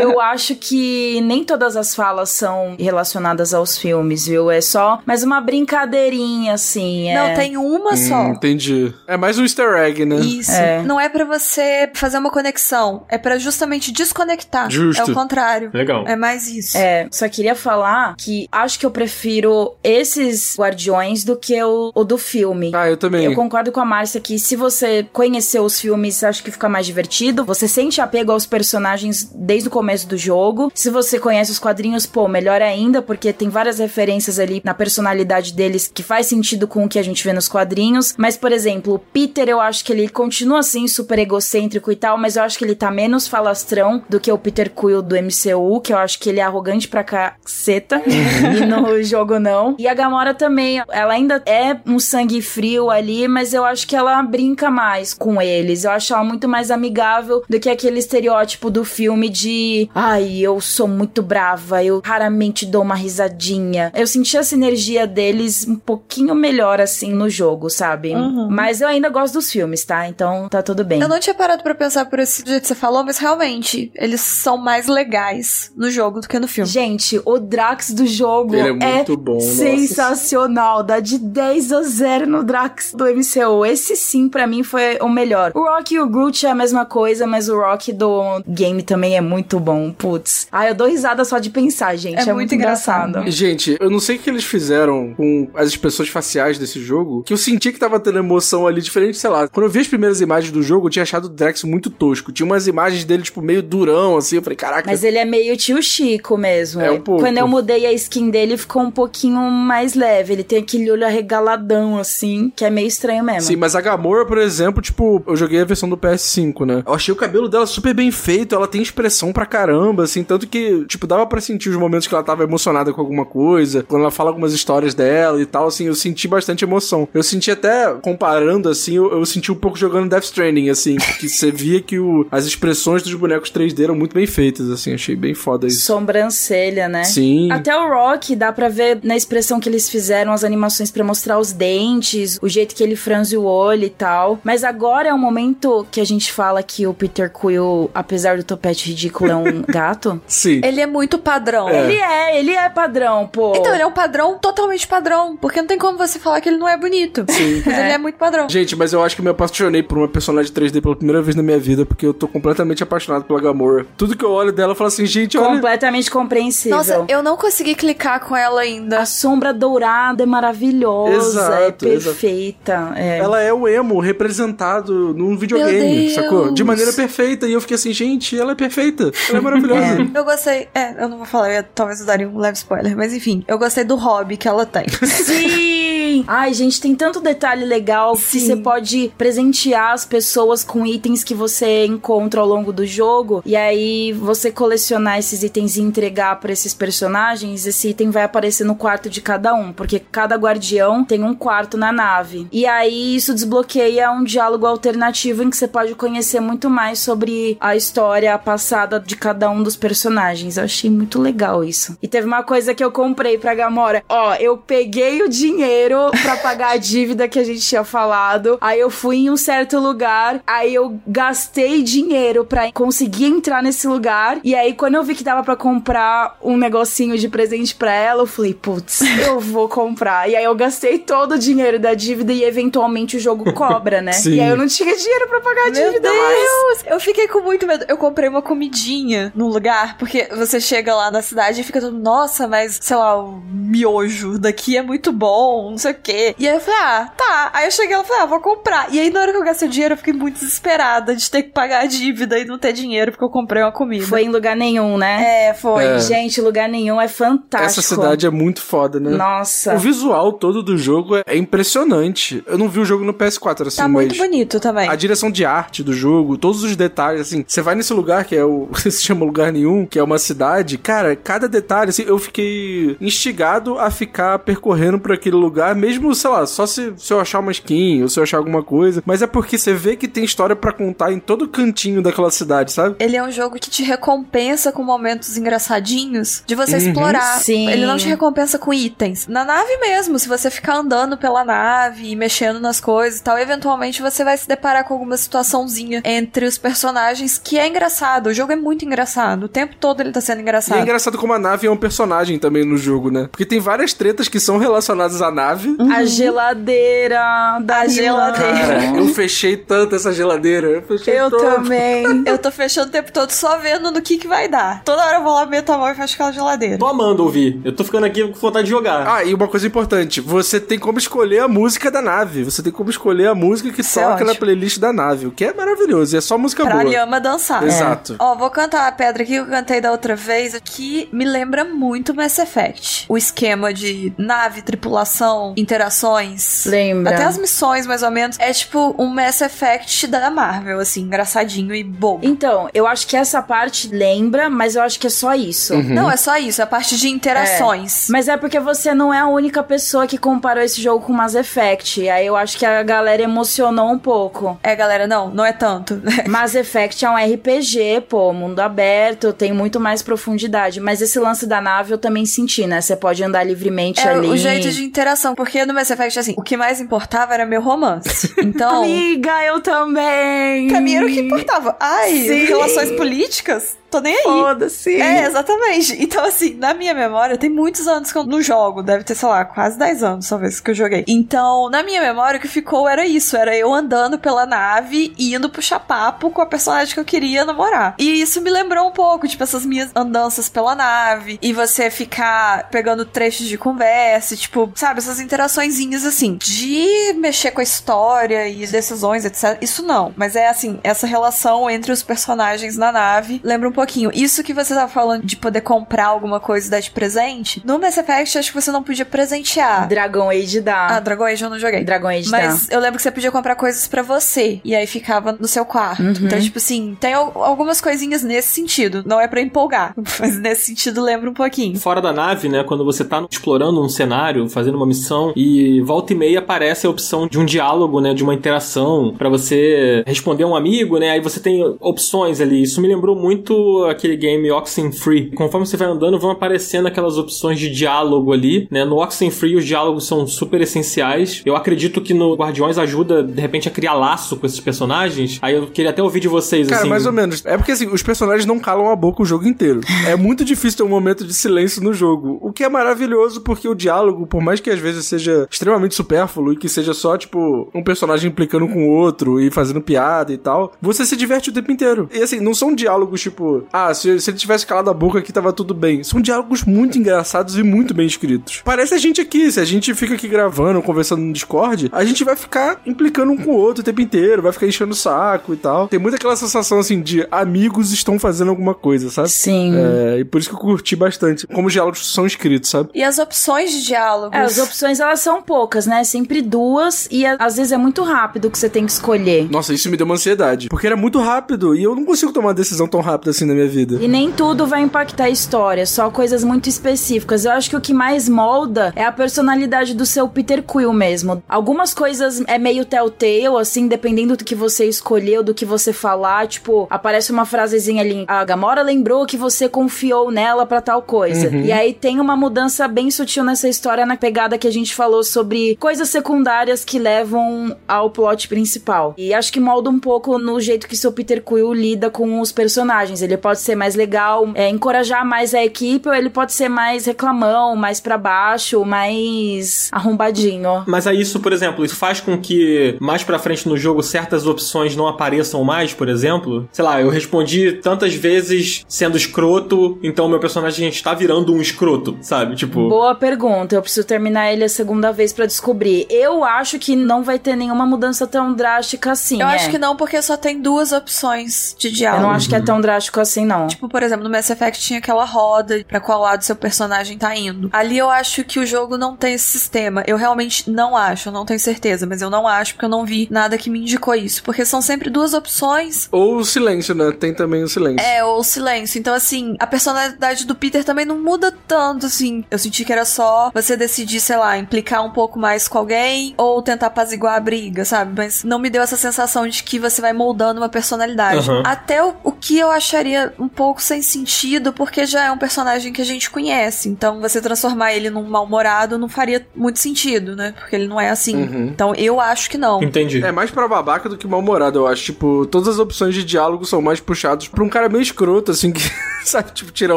Eu acho que nem todas as falas são relacionadas aos filmes, viu? É só mais uma brincadeirinha, assim. É... Não, tem uma hum, só. Entendi. É mais um easter egg, né? Isso. É. Não é pra você fazer uma conexão, é pra justamente desconectar. Justo. É o contrário. Legal. É mais isso. É, só queria falar que acho que eu prefiro esses Guardiões do que o, o do filme. Ah, eu também. Eu concordo com a Márcia que se você conhecer os filmes, acho que fica mais divertido. Você sente apego aos personagens desde o começo do jogo. Se você conhece os quadrinhos, pô, melhor ainda, porque tem várias referências ali na personalidade deles que faz sentido com o que a gente vê nos quadrinhos. Mas, por exemplo, o Peter, eu acho que ele continua, assim, super egocêntrico e tal, mas eu acho que ele tá menos falastrão do que o Peter Quill do M C U, que eu acho que ele é arrogante pra caceta. E no jogo, não. E a Gamora também, ela ainda é um sangue frio ali, mas eu acho que ela brinca mais com eles. Eu acho ela muito mais amigável do que aquele estereótipo do filme de... Ai, eu sou muito brava, eu raramente dou uma risadinha. Eu senti a sinergia deles um pouquinho melhor, assim, no jogo, sabe? Uhum. Mas eu ainda gosto dos filmes, tá? Então tá tudo bem. Eu não tinha parado pra pensar por esse jeito que você falou, mas realmente, eles são mais legais no jogo do que no filme. Gente, o Drax do jogo Ele é, muito é bom, sensacional. Nossa. Dá de dez a zero no Drax do M C U. Esse sim, pra mim, foi o melhor. O Rock e o Groot é a mesma coisa, mas o Rock do game também é muito bom, putz. Ah, eu dou risada só de pensar, gente. É, é muito, muito engraçado. engraçado. Gente, eu não sei o que eles fizeram com as expressões faciais desse jogo, que eu senti que tava tendo emoção ali diferente, sei lá. Quando eu vi as primeiras imagens do jogo, eu tinha achado o Drax muito tosco. Tinha umas imagens dele, tipo, meio durão, assim. Eu falei, caraca. Mas ele é meio tio Chico mesmo. É um pouco. Quando eu mudei a skin dele, ficou um pouquinho mais leve. Ele tem aquele olho arregaladão, assim, que é meio estranho mesmo. Sim, mas a Gamora, por exemplo, tipo, eu joguei a versão do P S cinco, né? Eu achei o cabelo dela super bem feito, ela tem expressão pra caramba, assim, tanto que, tipo, dava pra sentir os momentos que ela tava emocionada com alguma coisa, quando ela fala algumas histórias dela e tal, assim, eu senti bastante emoção. Eu senti até, comparando, assim, eu, eu senti um pouco jogando Death Stranding, assim, que você via que o, as expressões dos bonecos três D eram muito bem feitas, assim, achei bem foda isso. Sobrancelha, né? Sim. Até o Rock, dá pra ver na expressão que eles fizeram, as animações pra mostrar os dentes, o jeito que ele franze o olho e tal, mas agora é um momento que a gente fala que o Peter Quill, apesar do topete ridículo, é um gato. Sim. Ele é muito padrão. É. Ele é, ele é padrão, pô. Então, ele é um padrão totalmente padrão, porque não tem como você falar que ele não é bonito. Sim. Mas é. ele é muito padrão. Gente, mas eu acho que me apaixonei por uma personagem três D pela primeira vez na minha vida, porque eu tô completamente apaixonado pela Gamora. Tudo que eu olho dela, eu falo assim, gente, olha... Completamente compreensível. Nossa, eu não consegui clicar com ela ainda. A sombra dourada é maravilhosa, exato, é perfeita. É. Ela é o emo representado num videogame, sacou? De maneira perfeita, e eu fiquei assim, gente, ela é perfeita. Ela é maravilhosa. É. Eu gostei, é, eu não vou falar, eu, talvez eu daria um leve spoiler, mas enfim, eu gostei do hobby que ela tem. Sim! tem... Ai, gente, tem tanto detalhe legal que você pode presentear as pessoas com itens que você encontra ao longo do jogo. E aí, você colecionar esses itens e entregar pra esses personagens, esse item vai aparecer no quarto de cada um. Porque cada guardião tem um quarto na nave. E aí, isso desbloqueia um diálogo alternativo em que você pode conhecer muito mais sobre a história passada de cada um dos personagens. Eu achei muito legal isso. E teve uma coisa que eu comprei pra Gamora. Ó, eu peguei o dinheiro pra pagar a dívida que a gente tinha falado. Aí eu fui em um certo lugar. Aí eu gastei dinheiro pra conseguir entrar nesse lugar. E aí quando eu vi que dava pra comprar um negocinho de presente pra ela, eu falei, putz, eu vou comprar. E aí eu gastei todo o dinheiro da dívida e eventualmente o jogo cobra, né? Sim. E aí eu não tinha dinheiro pra pagar a dívida mais. Meu Deus! Eu fiquei com muito medo. Eu comprei uma comidinha num lugar, porque você chega lá na cidade e fica todo, nossa, mas, sei lá, o miojo daqui é muito bom, não sei o quê. E aí eu falei, ah, tá. Aí eu cheguei lá e falei, ah, vou comprar. E aí na hora que eu gastei o dinheiro, eu fiquei muito desesperada de ter que pagar a dívida e não ter dinheiro porque eu comprei uma comida. Foi em Lugar Nenhum, né? É, foi. É. Gente, Lugar Nenhum é fantástico. Essa cidade é muito foda, né? Nossa. O visual todo do jogo é impressionante. Eu não vi o jogo no P S quatro, assim, tá mas... Tá muito bonito também. A direção de arte do jogo, todos os detalhes, assim, você vai nesse lugar que é o... se chama Lugar Nenhum, que é uma cidade, cara, cada detalhe, assim, eu fiquei instigado a ficar percorrendo por aquele lugar, mesmo, sei lá, só se, se eu achar uma skin, ou se eu achar alguma coisa, mas é porque você vê que tem história pra contar em todo cantinho daquela cidade, sabe? Ele é um jogo que te recompensa com momentos engraçadinhos de você uhum, explorar. Sim. Ele não te recompensa com itens. Na nave mesmo, se você ficar andando pela nave e mexendo nas coisas e tal, eventualmente você vai se deparar com alguma situaçãozinha entre os personagens que é engraçado. O jogo é muito engraçado. O tempo todo ele tá sendo engraçado. E é engraçado como a nave é um personagem também no jogo, né? Porque tem várias tretas que são relacionadas à nave. Uhum. A geladeira da a geladeira. Cara, eu fechei tanto essa geladeira. Eu fechei Eu todo. também. Eu tô fechando o tempo todo só vendo no que que vai dar. Toda hora eu vou lá meto a mão e fecho aquela geladeira. Tô amando ouvir. Eu tô ficando aqui com vontade de jogar. Ah, e uma coisa importante. Você tem como escolher a música da nave. Você tem como escolher a música que Isso toca é na playlist da nave. O que é maravilhoso. E é só música pra boa. Pra Lhama dançar. Exato. Ó, é. oh, vou cantar a pedra aqui que eu cantei da outra vez. Que me lembra muito Mass Effect. O esquema de nave, tripulação, interações. Lembra. Até as missões, mais ou menos. É tipo um Mass Effect da Marvel, assim. Engraçadinho e bobo. Então, eu acho que essa parte lembra, mas eu acho que é só isso. Uhum. Não, é só isso. É a parte de interações. É. Mas é porque você não é a única pessoa que comparou esse jogo com Mass Effect. Aí eu acho que a galera emocionou um pouco. É, galera, não. Não é tanto. Mass Effect é um R P G, pô. Mundo aberto. Tem muito mais profundidade. Mas esse lance da nave eu também senti, né? Você pode andar livremente é ali. É o jeito de interação. Porque no Mass Effect, assim, o que mais importava era meu romance. Então... Amiga, eu também! Pra mim era o que importava. Ai, Sim. relações políticas... Tô nem aí. Foda-se. É, exatamente. Então, assim, na minha memória, tem muitos anos que eu não jogo. Deve ter, sei lá, quase dez anos, talvez, que eu joguei. Então, na minha memória, o que ficou era isso. Era eu andando pela nave e indo puxar papo com a personagem que eu queria namorar. E isso me lembrou um pouco, tipo, essas minhas andanças pela nave. E você ficar pegando trechos de conversa, tipo, sabe? Essas interaçõezinhas, assim, de mexer com a história e decisões, etcétera. Isso não. Mas é, assim, essa relação entre os personagens na nave. Lembra um pouco pouquinho. Isso que você tava falando de poder comprar alguma coisa e dar de presente, no Mass Effect acho que você não podia presentear. Dragon Age dá. Ah, Dragon Age eu não joguei. Dragon Age Mas dá. Mas eu lembro que você podia comprar coisas pra você, e aí ficava no seu quarto. Uhum. Então, tipo assim, tem algumas coisinhas nesse sentido. Não é pra empolgar, mas nesse sentido lembra um pouquinho. Fora da nave, né, quando você tá explorando um cenário, fazendo uma missão, e volta e meia aparece a opção de um diálogo, né, de uma interação, pra você responder um amigo, né, aí você tem opções ali. Isso me lembrou muito aquele game Oxenfree. Conforme você vai andando, vão aparecendo aquelas opções de diálogo ali, né? No Oxenfree os diálogos são super essenciais. Eu acredito que no Guardiões ajuda, de repente, a criar laço com esses personagens. Aí eu queria até ouvir de vocês, Cara, assim... Cara, mais ou menos. É porque, assim, os personagens não calam a boca o jogo inteiro. É muito difícil ter um momento de silêncio no jogo. O que é maravilhoso, porque o diálogo, por mais que às vezes seja extremamente supérfluo e que seja só, tipo, um personagem implicando com o outro e fazendo piada e tal, você se diverte o tempo inteiro. E, assim, não são diálogos, tipo... tipo, ah, se, se ele tivesse calado a boca aqui tava tudo bem. São diálogos muito engraçados e muito bem escritos. Parece a gente aqui, se a gente fica aqui gravando, conversando no Discord, a gente vai ficar implicando um com o outro o tempo inteiro, vai ficar enchendo o saco e tal. Tem muito aquela sensação, assim, de amigos estão fazendo alguma coisa, sabe? Sim. É, e por isso que eu curti bastante como os diálogos são escritos, sabe? E as opções de diálogos? É, as opções, elas são poucas, né? Sempre duas e às vezes é muito rápido que você tem que escolher. Nossa, isso me deu uma ansiedade, porque era muito rápido e eu não consigo tomar uma decisão tão rápida assim na minha vida. E nem tudo vai impactar a história, só coisas muito específicas. Eu acho que o que mais molda é a personalidade do seu Peter Quill mesmo. Algumas coisas é meio telltale, assim, dependendo do que você escolheu, do que você falar, tipo, aparece uma frasezinha ali, a Gamora lembrou que você confiou nela pra tal coisa. Uhum. E aí tem uma mudança bem sutil nessa história, na pegada que a gente falou sobre coisas secundárias que levam ao plot principal. E acho que molda um pouco no jeito que seu Peter Quill lida com os personagens. Ele pode ser mais legal, é, encorajar mais a equipe, ou ele pode ser mais reclamão, mais pra baixo, mais arrombadinho. Mas aí isso, por exemplo, isso faz com que mais pra frente no jogo certas opções não apareçam mais, por exemplo? Sei lá, eu respondi tantas vezes sendo escroto, então meu personagem está virando um escroto, sabe? Tipo... Boa pergunta, eu preciso terminar ele a segunda vez pra descobrir. Eu acho que não vai ter nenhuma mudança tão drástica assim. Eu é. acho que não, porque só tem duas opções de diálogo. Eu não acho que é tão drástico assim, não. Tipo, por exemplo, no Mass Effect tinha aquela roda pra qual lado seu personagem tá indo. Ali eu acho que o jogo não tem esse sistema. Eu realmente não acho, eu não tenho certeza, mas eu não acho porque eu não vi nada que me indicou isso. Porque são sempre duas opções. Ou o silêncio, né? Tem também o silêncio. É, ou o silêncio. Então, assim, a personalidade do Peter também não muda tanto, assim. Eu senti que era só você decidir, sei lá, implicar um pouco mais com alguém ou tentar apaziguar a briga, sabe? Mas não me deu essa sensação de que você vai moldando uma personalidade. Uhum. Até o, o que eu acharia um pouco sem sentido, porque já é um personagem que a gente conhece. Então, você transformar ele num mal-humorado não faria muito sentido, né? Porque ele não é assim. Uhum. Então, eu acho que não. Entendi. É mais pra babaca do que mal-humorado, eu acho. Tipo, todas as opções de diálogo são mais puxadas pra um cara meio escroto, assim, que sabe, tipo, tira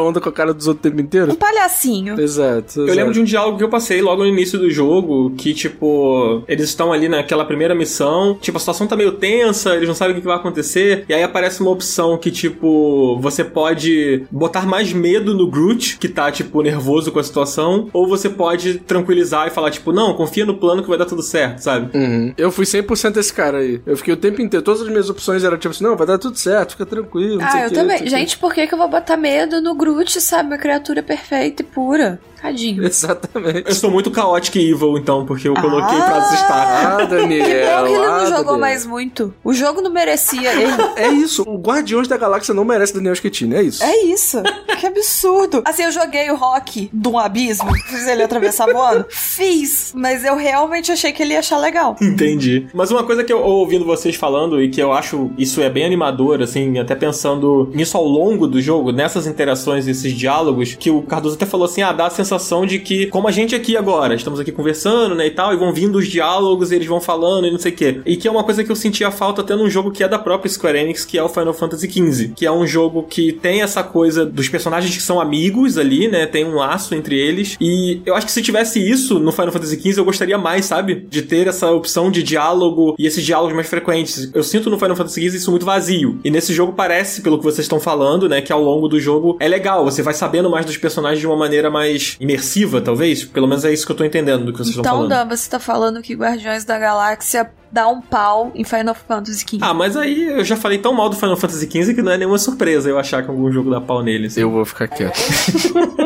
onda com a cara dos outros o tempo inteiro. Um palhacinho. Exato, exato. Eu lembro de um diálogo que eu passei logo no início do jogo, que, tipo, eles estão ali naquela primeira missão, tipo, a situação tá meio tensa, eles não sabem o que vai acontecer, e aí aparece uma opção que, tipo, você pode botar mais medo no Groot, que tá, tipo, nervoso com a situação, ou você pode tranquilizar e falar, tipo, não, confia no plano que vai dar tudo certo, sabe? Uhum. Eu fui cem por cento esse cara aí. Eu fiquei o tempo inteiro, todas as minhas opções eram, tipo, assim, não, vai dar tudo certo, fica tranquilo, não ah, sei o que. Ah, eu também. Gente, por que que eu vou botar medo no Groot, sabe? Uma criatura perfeita e pura. Tadinho. Exatamente. Eu sou muito caótico e evil, então, porque eu coloquei ah, pra assustar. Ah, Daniel. Que bom que ele não ah, jogou Daniel. mais muito. O jogo não merecia ele. É isso. O Guardiões da Galáxia não merece Daniel Schettini, é isso. É isso. Que absurdo. Assim, eu joguei o Rock de um abismo, fiz ele atravessar voando. Fiz. Mas eu realmente achei que ele ia achar legal. Entendi. Mas uma coisa que eu, ouvindo vocês falando, e que eu acho isso é bem animador, assim, até pensando nisso ao longo do jogo, nessas interações, esses diálogos, que o Cardoso até falou assim, ah, dá a sensação de que, como a gente aqui agora, estamos aqui conversando, né, e tal, e vão vindo os diálogos, eles vão falando e não sei o quê. E que é uma coisa que eu sentia falta até num jogo que é da própria Square Enix, que é o Final Fantasy quinze, que é um jogo que tem essa coisa dos personagens que são amigos ali, né, tem um laço entre eles, e eu acho que se tivesse isso no Final Fantasy quinze, eu gostaria mais, sabe, de ter essa opção de diálogo e esses diálogos mais frequentes. Eu sinto no Final Fantasy quinze isso muito vazio. E nesse jogo parece, pelo que vocês estão falando, né, que ao longo do jogo é legal, você vai sabendo mais dos personagens de uma maneira mais imersiva, talvez? Pelo menos é isso que eu tô entendendo do que vocês então, estão falando. Então, Damba, você tá falando que Guardiões da Galáxia dá um pau em Final Fantasy quinze. Ah, mas aí eu já falei tão mal do Final Fantasy quinze que não é nenhuma surpresa eu achar que algum jogo dá pau neles. Eu vou ficar quieto.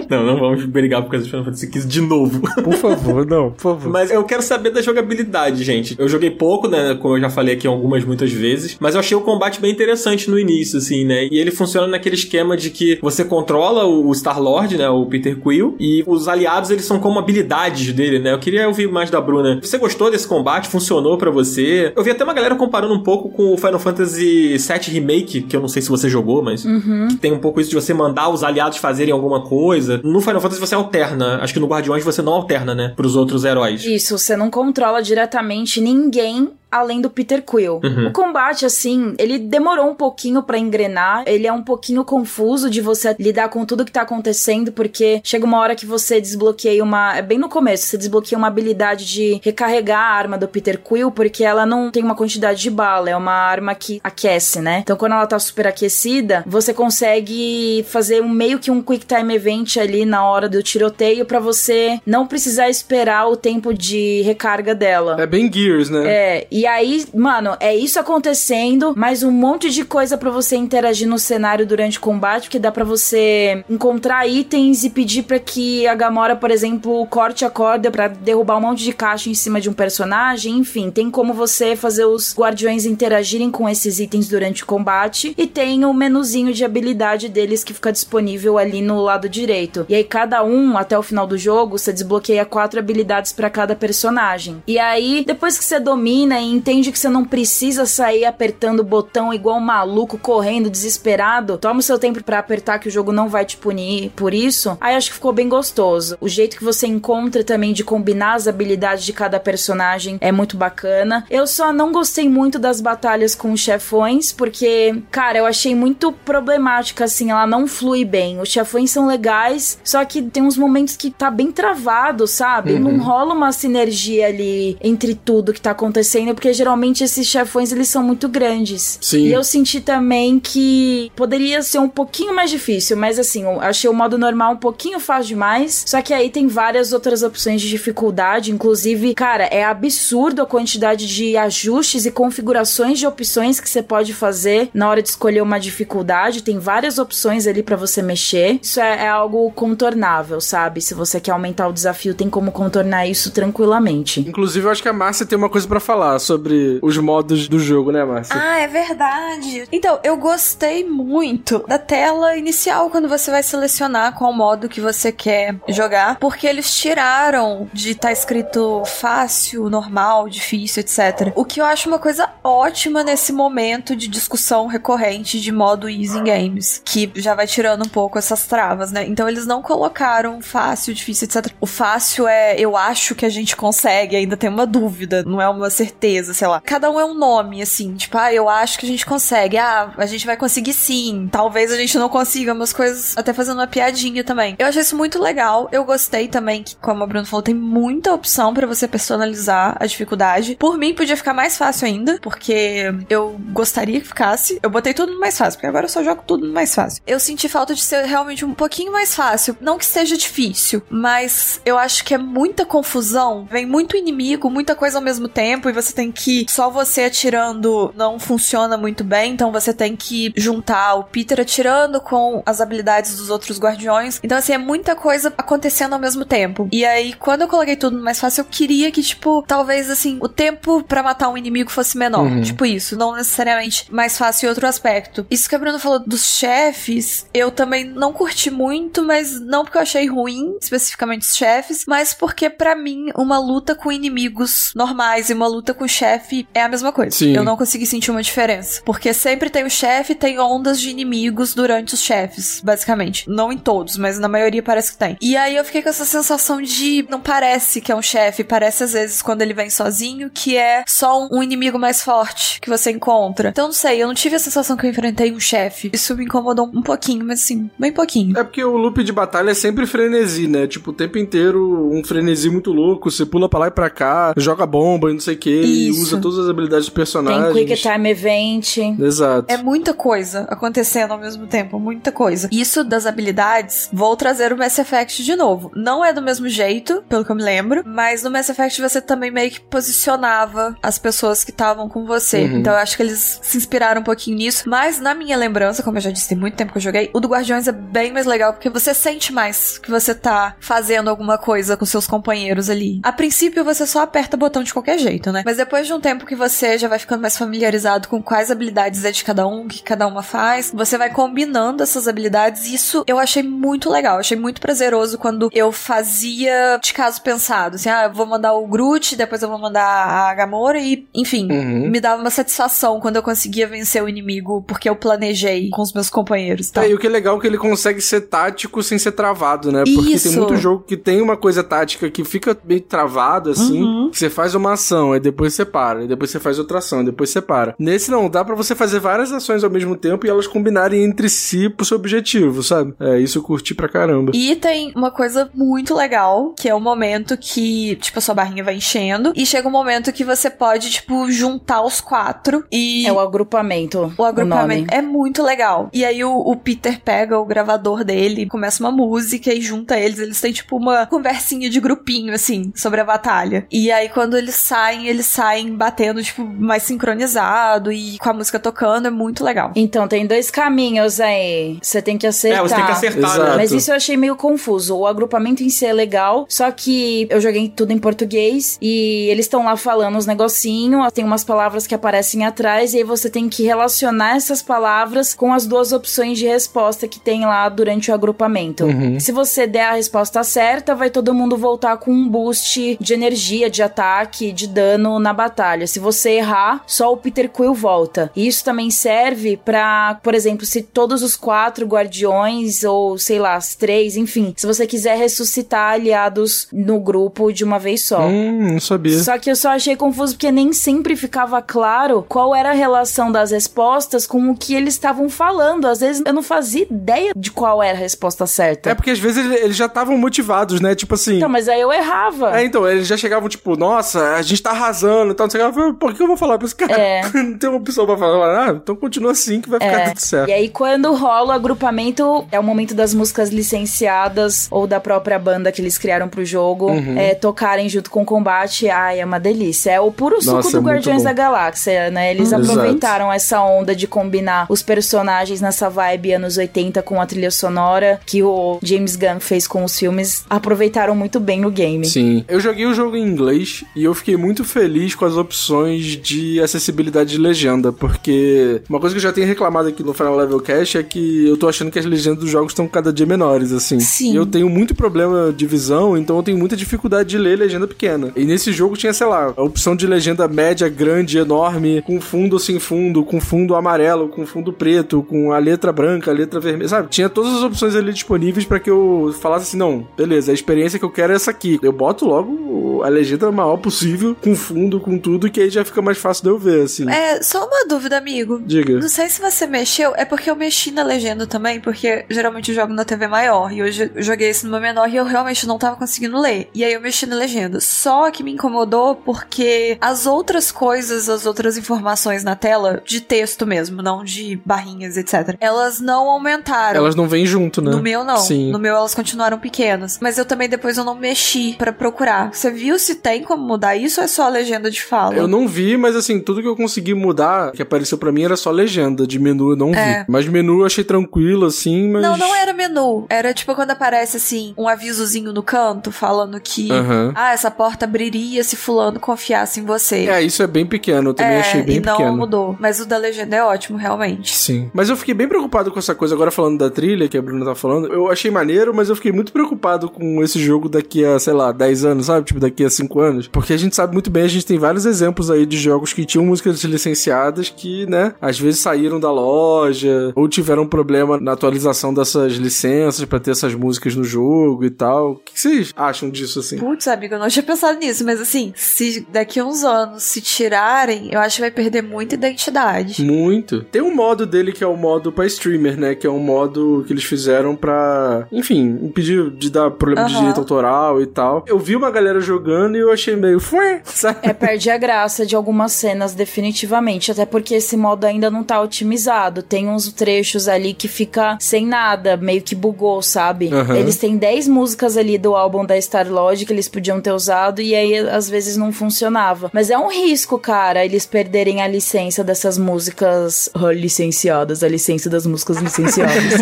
Não, não vamos brigar por causa do Final Fantasy quinze de novo. Por favor, não, por favor. Mas eu quero saber da jogabilidade, gente. Eu joguei pouco, né, como eu já falei aqui algumas, muitas vezes, mas eu achei o combate bem interessante no início, assim, né, e ele funciona naquele esquema de que você controla o Star-Lord, né, o Peter Quill, e os aliados, eles são como habilidades dele, né. Eu queria ouvir mais da Bruna. Você gostou desse combate? Funcionou pra você? Eu vi até uma galera comparando um pouco com o Final Fantasy sete Remake, que eu não sei se você jogou, mas uhum. que tem um pouco isso de você mandar os aliados fazerem alguma coisa. No Final Fantasy você alterna, acho que no Guardiões você não alterna, né, pros outros heróis. Isso, você não controla diretamente ninguém além do Peter Quill. Uhum. O combate, assim, ele demorou um pouquinho pra engrenar, ele é um pouquinho confuso de você lidar com tudo que tá acontecendo, porque chega uma hora que você desbloqueia uma... É bem no começo, você desbloqueia uma habilidade de recarregar a arma do Peter Quill, porque ela não tem uma quantidade de bala, é uma arma que aquece, né? Então, quando ela tá super aquecida, você consegue fazer um, meio que um quick time event ali na hora do tiroteio pra você não precisar esperar o tempo de recarga dela. É bem Gears, né? É, e aí, mano, é isso acontecendo, mais um monte de coisa pra você interagir no cenário durante o combate, porque dá pra você encontrar itens e pedir pra que a Gamora, por exemplo, corte a corda pra derrubar um monte de caixa em cima de um personagem, enfim, tem como você fazer os guardiões interagirem com esses itens durante o combate, e tem o menuzinho de habilidade deles que fica disponível ali no lado direito. E aí cada um, até o final do jogo, você desbloqueia quatro habilidades pra cada personagem. E aí, depois que você domina e entende que você não precisa sair apertando o botão igual um maluco, correndo, desesperado, toma o seu tempo pra apertar que o jogo não vai te punir por isso, aí acho que ficou bem gostoso. O jeito que você encontra também de combinar as habilidades de cada personagem é muito bacana. Eu só não gostei muito das batalhas com os chefões, porque, cara, eu achei muito problemática, assim, ela não flui bem. Os chefões são legais, só que tem uns momentos que tá bem travado, sabe? Uhum. Não rola uma sinergia ali entre tudo que tá acontecendo, porque geralmente esses chefões, eles são muito grandes. Sim. E eu senti também que poderia ser um pouquinho mais difícil, mas assim, eu achei o modo normal um pouquinho fácil demais, só que aí tem várias outras opções de dificuldade, inclusive, cara, é absurdo a quantidade de ajustes e configurações de opções que você pode fazer na hora de escolher uma dificuldade, tem várias opções ali pra você mexer, isso é, é algo contornável, sabe? Se você quer aumentar o desafio, tem como contornar isso tranquilamente. Inclusive, eu acho que a Márcia tem uma coisa pra falar sobre os modos do jogo, né, Márcia? Ah, é verdade. Então, eu gostei muito da tela inicial, quando você vai selecionar qual modo que você quer jogar, porque eles tiraram de tá escrito fácil, normal, difícil, etcétera. O que eu acho uma coisa ótima nesse momento de discussão recorrente de modo easy games, que já vai tirando um pouco essas travas, né? Então, eles não colocaram fácil, difícil, etcétera. O fácil é, eu acho que a gente consegue, ainda tem uma dúvida, não é uma certeza, sei lá. Cada um é um nome, assim, tipo, ah, eu acho que a gente consegue, ah, a gente vai conseguir sim, talvez a gente não consiga, umas coisas, até fazendo uma piadinha também. Eu achei isso muito legal, eu gostei também que, como a Bruna falou, tem muita opção pra você personalizar a dificuldade. Por mim, podia ficar mais fácil ainda, porque eu gostaria que ficasse, eu botei tudo no mais fácil, porque agora eu só jogo tudo no mais fácil. Eu senti falta de ser realmente um pouquinho mais fácil, não que seja difícil, mas eu acho que é muita confusão, vem muito inimigo, muita coisa ao mesmo tempo, e você tem que, só você atirando não funciona muito bem, então você tem que juntar o Peter atirando com as habilidades dos outros guardiões, então assim, é muita coisa acontecendo ao mesmo tempo. E aí, quando eu coloquei tudo no mais fácil, eu queria que, tipo, talvez assim, o tempo pra matar um inimigo fosse menor, uhum. tipo isso, não necessariamente mais fácil em outro aspecto. Isso que a Bruna falou dos chefes, eu também não curti muito, mas não porque eu achei ruim, especificamente os chefes, mas porque pra mim, uma luta com inimigos normais e uma luta com chefe é a mesma coisa. Sim. Eu não consegui sentir uma diferença, porque sempre tem o chefe, tem ondas de inimigos durante os chefes, basicamente. Não em todos, mas na maioria parece que tem. E aí eu fiquei com essa sensação de, não parece que é um chefe, parece às vezes quando ele vem sozinho, que é só um inimigo mais forte que você encontra. Então não sei, eu não tive a sensação que eu enfrentei um chefe. Isso me incomodou um pouquinho, mas assim, bem pouquinho. É porque o loop de batalha é sempre frenesi, né? Tipo, o tempo inteiro um frenesi muito louco, você pula pra lá e pra cá, joga bomba e não sei o que, e usa todas as habilidades do personagem. Tem quick time event. Exato. É muita coisa acontecendo ao mesmo tempo, muita coisa. Isso das habilidades, vou trazer o Mass Effect de novo. Não é do mesmo jeito, pelo que eu me lembro, mas no Mass Effect você também meio que posicionava as pessoas que estavam com você. Uhum. Então eu acho que eles se inspiraram um pouquinho nisso, mas na minha lembrança, como eu já disse, tem muito tempo que eu joguei, o do Guardiões é bem mais legal, porque você sente mais que você tá fazendo alguma coisa com seus companheiros ali. A princípio você só aperta o botão de qualquer jeito, né? Mas depois de um tempo que você já vai ficando mais familiarizado com quais habilidades é de cada um, o que cada uma faz, você vai combinando essas habilidades, e isso eu achei muito legal, achei muito prazeroso quando eu fazia de caso pensado, assim, ah, eu vou mandar o Groot, depois eu vou mandar a Gamora e, enfim, uhum. me dava uma satisfação quando eu conseguia vencer o inimigo porque eu planejei com os meus companheiros, tá? É, e o que é legal é que ele consegue ser tático sem ser travado, né? Porque isso. Tem muito jogo que tem uma coisa tática que fica meio travado, assim, uhum. que você faz uma ação, aí depois você para, e depois você faz outra ação, e depois você para. Nesse não, dá pra você fazer várias ações ao mesmo tempo e elas combinarem entre si pro seu objetivo, sabe? É, isso eu curti pra caramba. E tem uma coisa muito legal, que é o momento que, tipo, a sua barrinha vai enchendo, e chega um momento que você pode, tipo, juntar os quatro e... É o agrupamento. O agrupamento. O é muito legal. E aí o, o Peter pega o gravador dele, começa uma música e junta eles. Eles têm, tipo, uma conversinha de grupinho, assim, sobre a batalha. E aí quando eles saem, eles saem batendo, tipo, mais sincronizado e com a música tocando. É muito legal. Então, tem dois caminhos aí. Você tem que acertar. É, você tem que acertar, né? Mas isso eu achei meio confuso. O agrupamento em si é legal, só que eu joguei tudo em português e eles estão lá falando uns negocinhos, tem umas palavras que aparecem atrás e aí você tem que relacionar essas palavras com as duas opções de resposta que tem lá durante o agrupamento. Uhum. Se você der a resposta certa, vai todo mundo voltar com um boost de energia, de ataque, de dano na batalha. Se você errar, só o Peter Quill volta. E isso também serve pra, por exemplo, se todos os quatro guardiões, ou sei lá, as três, enfim, se você quiser ressuscitar aliados no grupo de uma vez só. Hum, não sabia. Só que eu só achei confuso porque nem sempre ficava claro qual era a relação das respostas com o que eles estavam falando. Às vezes eu não fazia ideia de qual era a resposta certa. É porque às vezes eles já estavam motivados, né? Tipo assim... Então, mas aí eu errava. É, então, eles já chegavam tipo, nossa, a gente tá arrasando e tal, não sei o que. Por que eu vou falar pra esse cara? É. Não tem uma opção pra falar. Ah, então continua assim que vai ficar é. tudo certo. E aí quando rola o agrupamento, é o momento das músicas licenciadas ou da própria banda que eles criaram pro jogo, uhum. é, tocarem junto com o combate. Ai, é uma delícia. É o puro suco nossa, do é Guardiões da Galáxia, né? Eles Exato. aproveitaram essa onda de combinar os personagens nessa vibe anos oitenta com a trilha sonora que o James Gunn fez com os filmes. Aproveitaram muito bem no game. Sim. Eu joguei o jogo em inglês e eu fiquei muito feliz com as opções de acessibilidade de legenda, porque uma coisa que eu já tenho reclamado aqui no Final Level Cast é que eu tô achando que as legendas dos jogos estão cada dia menores, assim. Sim. E eu tenho muito problema de visão, então eu tenho muita dificuldade de ler legenda pequena. E nesse jogo tinha, sei lá, a opção de legenda média, grande, enorme, com fundo sem fundo, com fundo amarelo, com fundo preto, com a letra branca, a letra vermelha, sabe? Tinha todas as opções ali disponíveis pra que eu falasse assim, não, beleza, a experiência que eu quero é essa aqui. Eu boto logo a legenda maior possível, com fundo, com tudo, que aí já fica mais fácil de eu ver, assim. É, só uma dúvida, amigo. Diga. Não sei se você mexeu, é porque eu mexi na legenda também, porque geralmente eu jogo na T V maior, e hoje eu joguei esse numa menor e eu realmente não tava conseguindo ler. E aí eu mexi na legenda. Só que me incomodou porque as outras coisas, as outras informações na tela, de texto mesmo, não de barrinhas, etcétera, elas não aumentaram. Elas não vêm junto, né? No meu, não. Sim. No meu, elas continuaram pequenas. Mas eu também, depois, eu não mexi pra procurar. Você viu se tem como mudar isso ou é só a legenda de fala? Eu não vi, mas assim, tudo que eu consegui mudar, que apareceu pra mim, era só legenda. De menu eu não é. vi. Mas menu eu achei tranquilo, assim, mas... Não, não era menu. Era tipo quando aparece, assim, um avisozinho no canto, falando que, uhum. ah, essa porta abriria se fulano confiasse em você. É, isso é bem pequeno. Eu também é, achei bem pequeno. É, e não mudou. Mas o da legenda é ótimo, realmente. Sim. Mas eu fiquei bem preocupado com essa coisa, agora falando da trilha, que a Bruna tá falando, eu achei maneiro, mas eu fiquei muito preocupado com esse jogo daqui a, sei lá, dez anos, sabe? Tipo, daqui a cinco anos. Porque a gente sabe muito bem, a gente tem vários exemplos aí de jogos que tinham músicas licenciadas que, né, às vezes saíram da loja, ou tiveram problema na atualização dessas licenças pra ter essas músicas no jogo e tal. O que vocês acham disso, assim? Putz, amigo, eu não tinha pensado nisso, mas assim, se daqui a uns anos se tirarem, eu acho que vai perder muita identidade. Muito. Tem um modo dele que é o modo pra streamer, né, que é um modo que eles fizeram pra, enfim, impedir de dar problema uhum. de direito autoral e tal. Eu vi uma galera jogando e eu achei meio... Sabe? É, perde a graça de algumas cenas, definitivamente, até porque esse modo ainda não tá otimizado. Tem uns trechos ali que fica sem nada, meio que bugou, sabe? Uhum. Eles têm dez músicas ali do álbum da Star-Lord que eles podiam ter usado e aí às vezes não funcionava. Mas é um risco, cara, eles perderem a licença dessas músicas oh, licenciadas, a licença das músicas licenciadas.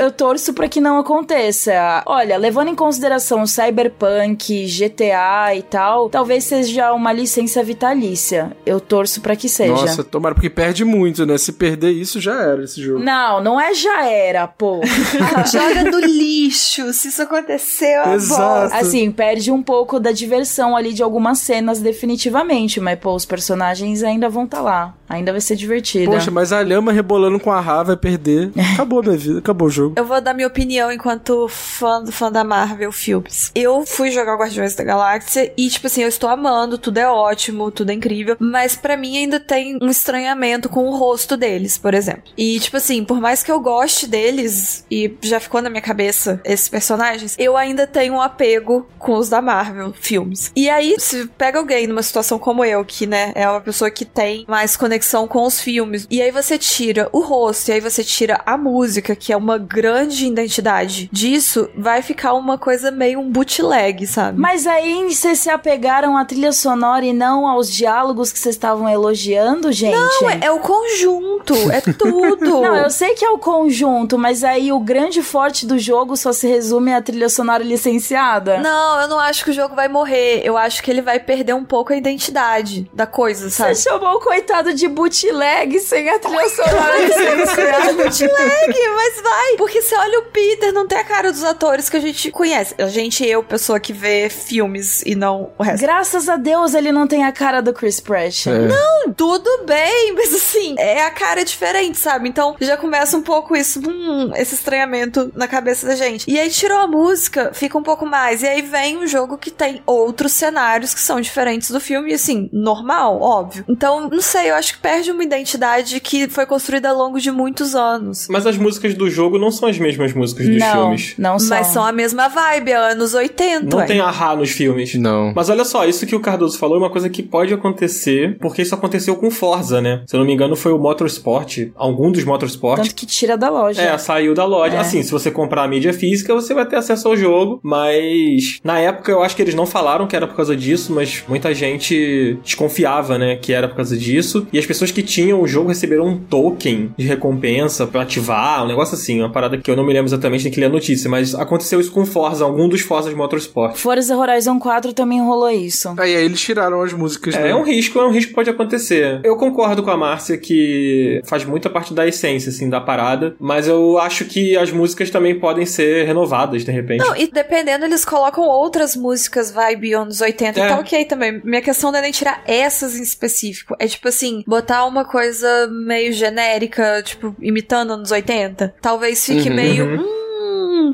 Eu torço pra que não aconteça. Olha, levando em consideração Cyberpunk, G T A e tal, talvez seja uma licença vitalícia. Eu torço pra que seja. Nossa, tomara, porque perde muito, né? Se perder isso, já era esse jogo. Não, não é já era, pô. Joga no lixo, se isso aconteceu, a Exato. Bosta. Assim, perde um pouco da diversão ali de algumas cenas definitivamente, mas pô, os personagens ainda vão estar tá lá. Ainda vai ser divertida. Poxa, mas a lhama rebolando com a Ra vai perder. Acabou a minha vida, acabou o jogo. Eu vou dar minha opinião enquanto fã, fã da Marvel Filmes. Eu fui jogar Guardiões da Galáxia e, tipo assim, eu estou amando, tudo é ótimo, tudo é incrível, mas pra mim ainda tem um estranhamento com o rosto deles, por exemplo. E, tipo assim, por mais que eu goste deles, e já ficou na minha cabeça esses personagens, eu ainda tenho um apego com os da Marvel Filmes. E aí, se pega alguém numa situação como eu, que, né, é uma pessoa que tem mais conexão com os filmes, e aí você tira o rosto, e aí você tira a música, que é uma grande identidade disso, vai ficar uma coisa meio um bootleg, sabe? Mas aí vocês se apegaram à trilha sonora e não aos diálogos que vocês estavam elogiando, gente? Não, é, é o conjunto, é tudo. Não, eu sei que é o conjunto, mas aí o grande forte do jogo só se resume à trilha sonora licenciada? Não, eu não acho que o jogo vai morrer, eu acho que ele vai perder um pouco a identidade da coisa, sabe? Você chamou o coitado de bootleg sem a trilha sonora licenciada. Bootleg, mas vai. Porque você olha o Peter, não tem a cara dos atores que a gente conhece. A gente, eu, pessoa que vê filmes e não o resto. Graças a Deus ele não tem a cara do Chris Pratt. É. Não, tudo bem, mas assim, é a cara diferente, sabe? Então já começa um pouco isso, hum, esse estranhamento na cabeça da gente. E aí tirou a música, fica um pouco mais. E aí vem um jogo que tem outros cenários que são diferentes do filme, e assim, normal, óbvio. Então, não sei, eu acho que perde uma identidade que foi construída ao longo de muitos anos. Mas as músicas do jogo não são as mesmas músicas dos não, filmes. Não, são. Mas são a mesma vibe, anos oitenta. Não é. Tem a-ha nos filmes. Não. Mas olha só, isso que o Cardoso falou é uma coisa que pode acontecer, porque isso aconteceu com Forza, né? Se eu não me engano, foi o Motorsport, algum dos Motorsport. Tanto que tira da loja. É, saiu da loja. É. Assim, se você comprar a mídia física, você vai ter acesso ao jogo, mas na época eu acho que eles não falaram que era por causa disso, mas muita gente desconfiava, né, que era por causa disso. E as pessoas que tinham o jogo receberam um token de recompensa pra ativar, um negócio assim, uma parada que eu não me lembro exatamente, tem que ler a notícia, mas aconteceu isso com Forza, algum dos Forza de Motorsport. Forza Horizon quatro também rolou isso. Aí, aí eles tiraram as músicas. É, né? é um risco, é um risco que pode acontecer. Eu concordo com a Márcia que faz muita parte da essência, assim, da parada, mas eu acho que as músicas também podem ser renovadas, de repente. Não, e dependendo, eles colocam outras músicas vibe anos oitenta, é. Então ok também. Minha questão não é nem tirar essas em específico, é tipo assim, botar uma coisa meio genérica, tipo, imitando anos oitenta. Talvez fique uhum. meio... Hum,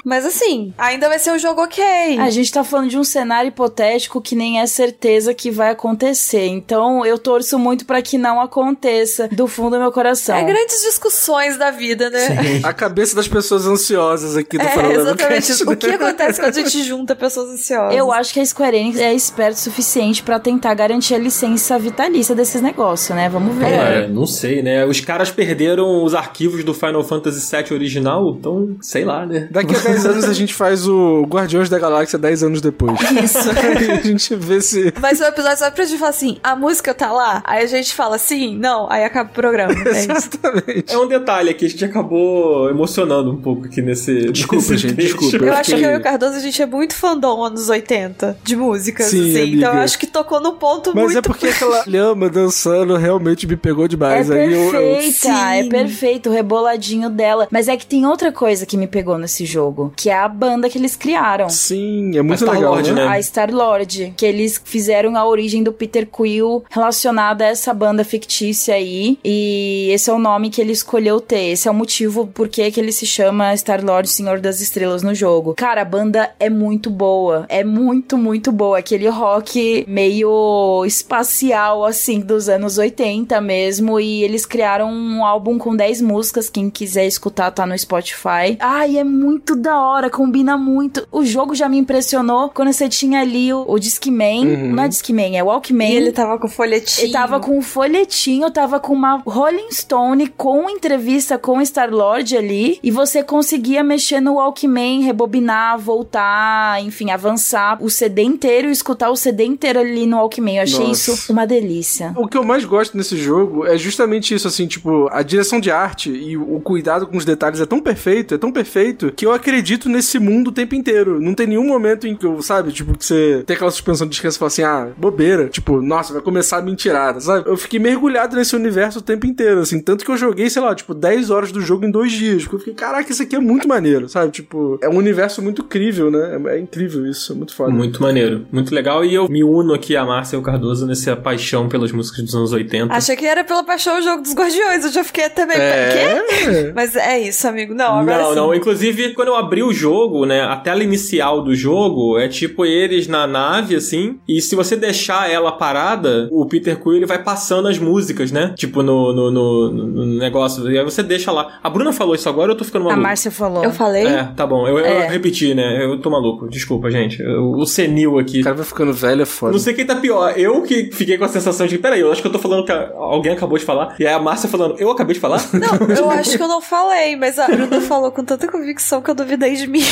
mas assim, ainda vai ser um jogo ok. A gente tá falando de um cenário hipotético que nem é certeza que vai acontecer. Então eu torço muito pra que não aconteça, do fundo do meu coração. É grandes discussões da vida, né? Sim. A cabeça das pessoas ansiosas aqui do Final Level Cast. Exatamente. O que acontece quando a gente junta pessoas ansiosas? Eu acho que a Square Enix é esperta o suficiente pra tentar garantir a licença vitalícia desses negócios, né? Vamos ver. É, não sei, né? Os caras perderam os arquivos do Final Fantasy sete original, então sei lá, né? Daqui a dez anos a gente faz o Guardiões da Galáxia dez anos depois. Isso. Aí a gente vê se... Mas o episódio só pra gente falar assim, a música tá lá, aí a gente fala sim, não, aí acaba o programa. Exatamente. É, é um detalhe aqui, a gente acabou emocionando um pouco aqui nesse... Desculpa, nesse gente, texto. desculpa. Eu, eu acho que eu e o Cardoso, a gente é muito fandom anos oitenta, de músicas, sim, assim, amiga. Então eu acho que tocou no ponto Mas muito... Mas é porque aquela lhama dançando realmente me pegou demais. É aí perfeita, eu, eu... Sim. é perfeito, o reboladinho dela. Mas é que tem outra coisa que me pegou nesse jogo, que é a banda que eles criaram. Sim, é muito legal, Lord, né? A Star-Lord, que eles fizeram a origem do Peter Quill relacionada a essa banda fictícia aí, e esse é o nome que ele escolheu ter, esse é o motivo por que ele se chama Star-Lord, Senhor das Estrelas no jogo. Cara, a banda é muito boa, é muito, muito boa, aquele rock meio espacial, assim, dos anos oitenta mesmo, e eles criaram um álbum com dez músicas, quem quiser escutar tá no Spotify. Ai, é muito da hora, combina muito. O jogo já me impressionou quando você tinha ali o, o Discman, uhum. não é Discman, é Walkman. E ele tava com folhetinho. Ele tava com um folhetinho, tava com uma Rolling Stone com entrevista com o Star-Lord ali, e você conseguia mexer no Walkman, rebobinar, voltar, enfim, avançar o C D inteiro e escutar o C D inteiro ali no Walkman. Eu achei Nossa. isso uma delícia. O que eu mais gosto nesse jogo é justamente isso, assim, tipo, a direção de arte e o cuidado com os detalhes é tão perfeito, é tão perfeito, que eu acredito acredito nesse mundo o tempo inteiro. Não tem nenhum momento em que eu, sabe, tipo, que você tem aquela suspensão de descanso e fala assim, ah, bobeira. Tipo, nossa, vai começar a mentirada, sabe? Eu fiquei mergulhado nesse universo o tempo inteiro, assim. Tanto que eu joguei, sei lá, tipo, dez horas do jogo em dois dias. Porque eu fiquei, caraca, isso aqui é muito maneiro, sabe? Tipo, é um universo muito incrível, né? É, é incrível isso, é muito foda. Muito maneiro, muito legal. E eu me uno aqui a Márcia e o Cardoso nessa paixão pelas músicas dos anos oitenta. Achei que era pela paixão do jogo dos Guardiões, eu já fiquei até meio... É... Quê? Mas é isso, amigo. Não, agora Não, sim. não. Inclusive, quando eu abri o jogo, né, a tela inicial do jogo é tipo eles na nave, assim, e se você deixar ela parada, o Peter Quill, ele vai passando as músicas, né? Tipo, no, no, no, no negócio. E aí você deixa lá. A Bruna falou isso agora, eu tô ficando maluco. A Márcia falou. Eu falei? É, tá bom. Eu, é. eu repeti, né? Eu tô maluco. Desculpa, gente. Eu, o senil aqui. O cara vai ficando velho, é foda. Não sei quem tá pior. Eu que fiquei com a sensação de, peraí, eu acho que eu tô falando que alguém acabou de falar. E aí a Márcia falando, eu acabei de falar? Não, eu acho que eu não falei, mas a Bruna falou com tanta convicção que eu duvidei de mim.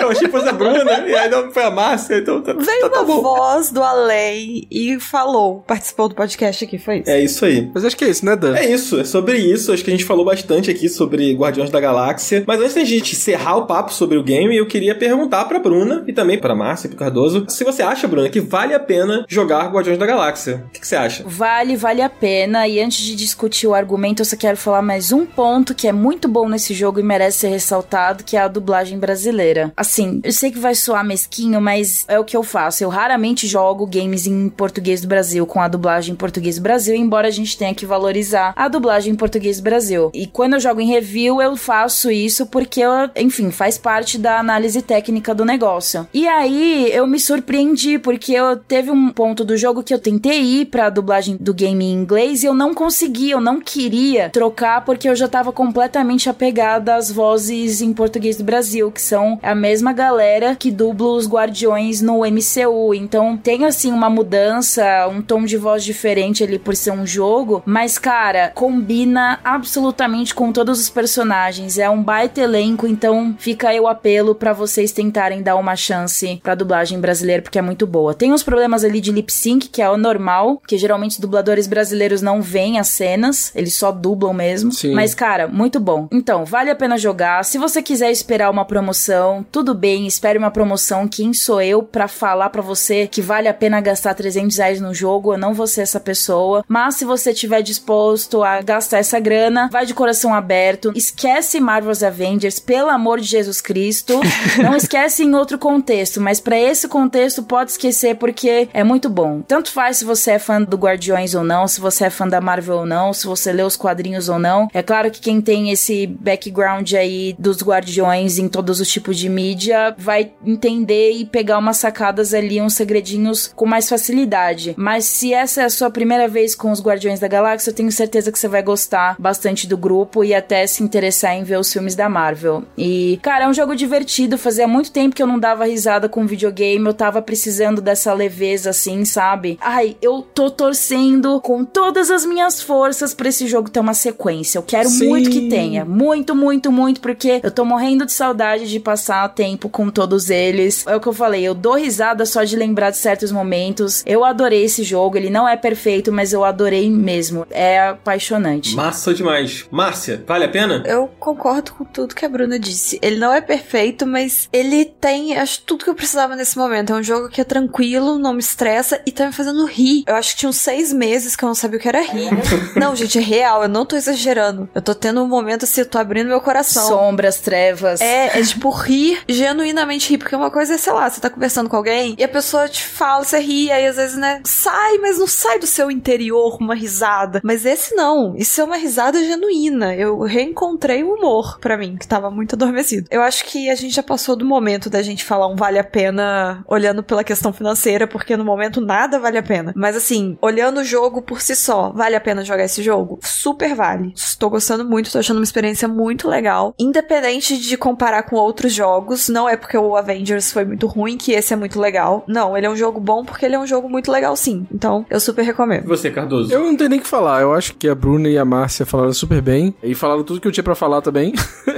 Eu achei que fosse a Bruna, e aí não foi a Márcia, então tá, veio tá, tá uma bom. Voz do além e falou, participou do podcast aqui, foi isso? É isso aí. Mas acho que é isso, né, Dan? É isso, é sobre isso. Acho que a gente falou bastante aqui sobre Guardiões da Galáxia. Mas antes da gente encerrar o papo sobre o game, eu queria perguntar pra Bruna e também pra Márcia e pro Cardoso, se você acha, Bruna, que vale a pena jogar Guardiões da Galáxia. O que, que você acha? Vale, vale a pena. E antes de discutir o argumento, eu só quero falar mais um ponto que é muito bom nesse jogo e merece ser ressaltado, que é a dublagem brasileira. Assim, eu sei que vai soar mesquinho, mas é o que eu faço. Eu raramente jogo games em português do Brasil com a dublagem em português do Brasil, embora a gente tenha que valorizar a dublagem em português do Brasil. E quando eu jogo em review, eu faço isso porque, eu, enfim, faz parte da análise técnica do negócio. E aí, eu me surpreendi, porque eu teve um ponto do jogo que eu tentei ir pra dublagem do game em inglês e eu não consegui, eu não queria trocar, porque eu já tava completamente apegada às vozes em português do Brasil, que são a mesma galera que dubla os Guardiões no M C U. Então, tem, assim, uma mudança, um tom de voz diferente ali por ser um jogo, mas, cara, combina absolutamente com todos os personagens. É um baita elenco, então fica aí o apelo pra vocês tentarem dar uma chance pra dublagem brasileira, porque é muito boa. Tem uns problemas ali de lip-sync, que é o normal, que geralmente os dubladores brasileiros não veem as cenas, eles só dublam mesmo. Sim. Mas, cara, muito bom. Então, vale a pena jogar. Se você quiser esperar uma promoção, tudo bem, espere uma promoção. Quem sou eu pra falar pra você que vale a pena gastar trezentos reais no jogo? Eu não vou ser essa pessoa. Mas se você estiver disposto a gastar essa grana, vai de coração aberto. Esquece Marvel's Avengers, pelo amor de Jesus Cristo. Não esquece em outro contexto, mas pra esse contexto pode esquecer, porque é muito bom. Tanto faz se você é fã do Guardiões ou não, se você é fã da Marvel ou não, se você lê os quadrinhos ou não. É claro que quem tem esse background aí dos Guardiões em todos os tipos de mídia vai entender e pegar umas sacadas ali, uns segredinhos com mais facilidade. Mas se essa é a sua primeira vez com os Guardiões da Galáxia, eu tenho certeza que você vai gostar bastante do grupo e até se interessar em ver os filmes da Marvel. E, cara, é um jogo divertido. Fazia muito tempo que eu não dava risada com videogame, eu tava precisando dessa leveza, assim, sabe? Ai, eu tô torcendo com todas as minhas forças pra esse jogo ter uma sequência. Eu quero Sim. muito que tenha. Muito, muito, muito, porque eu tô morrendo de saudade de passar tempo com todos eles. É o que eu falei, eu dou risada só de lembrar de certos momentos. Eu adorei esse jogo, ele não é perfeito, mas eu adorei mesmo. É apaixonante. Massa demais. Márcia, vale a pena? Eu concordo com tudo que a Bruna disse. Ele não é perfeito, mas ele tem, acho, tudo que eu precisava nesse momento. É um jogo que é tranquilo, não me estressa e tá me fazendo rir. Eu acho que tinha uns seis meses que eu não sabia o que era rir. Não, gente, é real, eu não tô exagerando. Eu tô tendo um momento assim, eu tô abrindo meu coração. Sombras, trevas. É, é tipo rir, genuinamente rir, porque uma coisa é, sei lá, você tá conversando com alguém e a pessoa te fala, você ri, aí às vezes, né, sai, mas não sai do seu interior uma risada. Mas esse não, isso é uma risada genuína. Eu reencontrei o humor pra mim, que tava muito adormecido. Eu acho que a gente já passou do momento da gente falar um vale a pena olhando pela questão financeira, porque no momento nada vale a pena. Mas assim, olhando o jogo por si só, vale a pena jogar esse jogo? Super vale. Estou gostando muito, tô achando uma experiência muito legal. Independente de comparar com outros jogos, Avengers não é porque o Avengers foi muito ruim que esse é muito legal. Não, ele é um jogo bom porque ele é um jogo muito legal, sim. Então, eu super recomendo. E você, Cardoso? Eu não tenho nem o que falar. Eu acho que a Bruna e a Márcia falaram super bem. E falaram tudo que eu tinha pra falar também.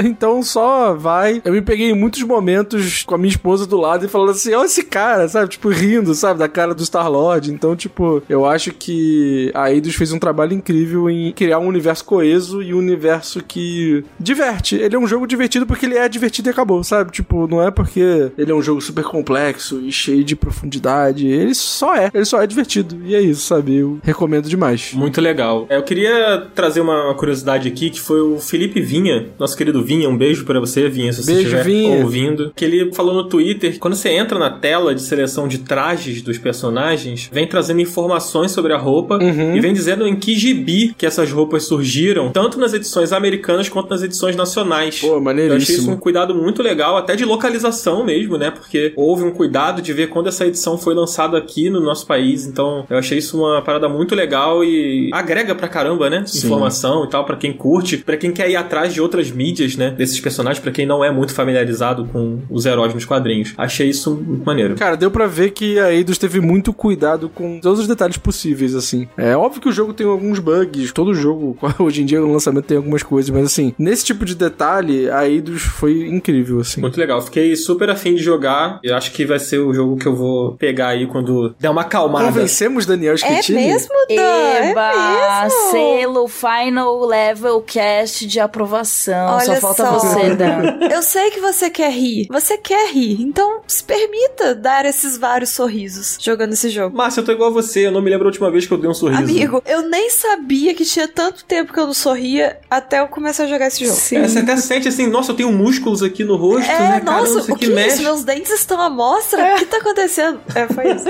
Então, só vai. Eu me peguei em muitos momentos com a minha esposa do lado e falando assim, olha esse cara, sabe? Tipo, rindo, sabe? Da cara do Star-Lord. Então, tipo, eu acho que a Eidos fez um trabalho incrível em criar um universo coeso e um universo que diverte. Ele é um jogo divertido porque ele é divertido e acabou, sabe? Tipo, não é porque ele é um jogo super complexo e cheio de profundidade. Ele só é. Ele só é divertido. E é isso, sabe? Eu recomendo demais. Muito legal. Eu queria trazer uma curiosidade aqui, que foi o Felipe Vinha, nosso querido Vinha. Um beijo pra você, Vinha, se você beijo, estiver ouvindo. Que ele falou no Twitter que quando você entra na tela de seleção de trajes dos personagens, vem trazendo informações sobre a roupa uhum. e vem dizendo em que gibi que essas roupas surgiram, tanto nas edições americanas quanto nas edições nacionais. Pô, maneiríssimo. Eu achei isso um cuidado muito legal, até de localização mesmo, né? Porque houve um cuidado de ver quando essa edição foi lançada aqui no nosso país, então eu achei isso uma parada muito legal e agrega pra caramba, né? Sim. Informação e tal, pra quem curte, pra quem quer ir atrás de outras mídias, né? Desses personagens, pra quem não é muito familiarizado com os heróis nos quadrinhos. Achei isso muito maneiro. Cara, deu pra ver que a Eidos teve muito cuidado com todos os detalhes possíveis, assim. É óbvio que o jogo tem alguns bugs, todo jogo, hoje em dia no lançamento tem algumas coisas, mas assim, nesse tipo de detalhe, a Eidos foi incrível, assim. Muito legal, fiquei super afim de jogar, eu acho que vai ser o jogo que eu vou pegar aí quando der uma acalmada. Convencemos Daniel Schettini? É mesmo, Dan? Eba, é mesmo? Selo Final Level Cast de aprovação. Olha, só falta só você, Dan. Eu sei que você quer rir, você quer rir, então se permita dar esses vários sorrisos jogando esse jogo. Márcia, eu tô igual a você, eu não me lembro a última vez que eu dei um sorriso. Amigo, eu nem sabia que tinha tanto tempo que eu não sorria até eu começar a jogar esse jogo. Sim. É, você até sente assim, nossa, eu tenho músculos aqui no rosto, é, né, cara? Nossa, o que, que é isso? Meus dentes estão à mostra? É. O que tá acontecendo? É, foi isso.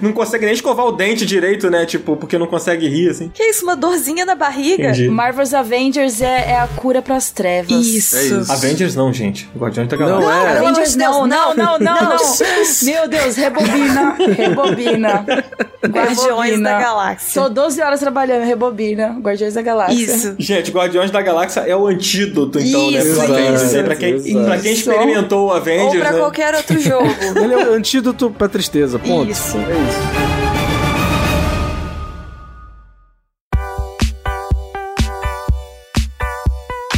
Não consegue nem escovar o dente direito, né? Tipo, porque não consegue rir, assim. Que isso? Uma dorzinha na barriga? Entendi. Marvel's Avengers é, é a cura pras trevas. Isso. É isso. Avengers não, gente. Guardiões da Galáxia. Não, é. Avengers não, não, não, não, não. não. Meu Deus, rebobina, rebobina. Guardiões da Galáxia. Tô doze horas trabalhando, rebobina. Guardiões da Galáxia. Isso. Gente, Guardiões da Galáxia é o antídoto, então, isso, né? Pro Avengers. Né? Pra quem, isso. Pra quem experimentou o Avengers, ou pra né? qualquer outro jogo. Ele é o antídoto pra tristeza, ponto. Isso. É isso.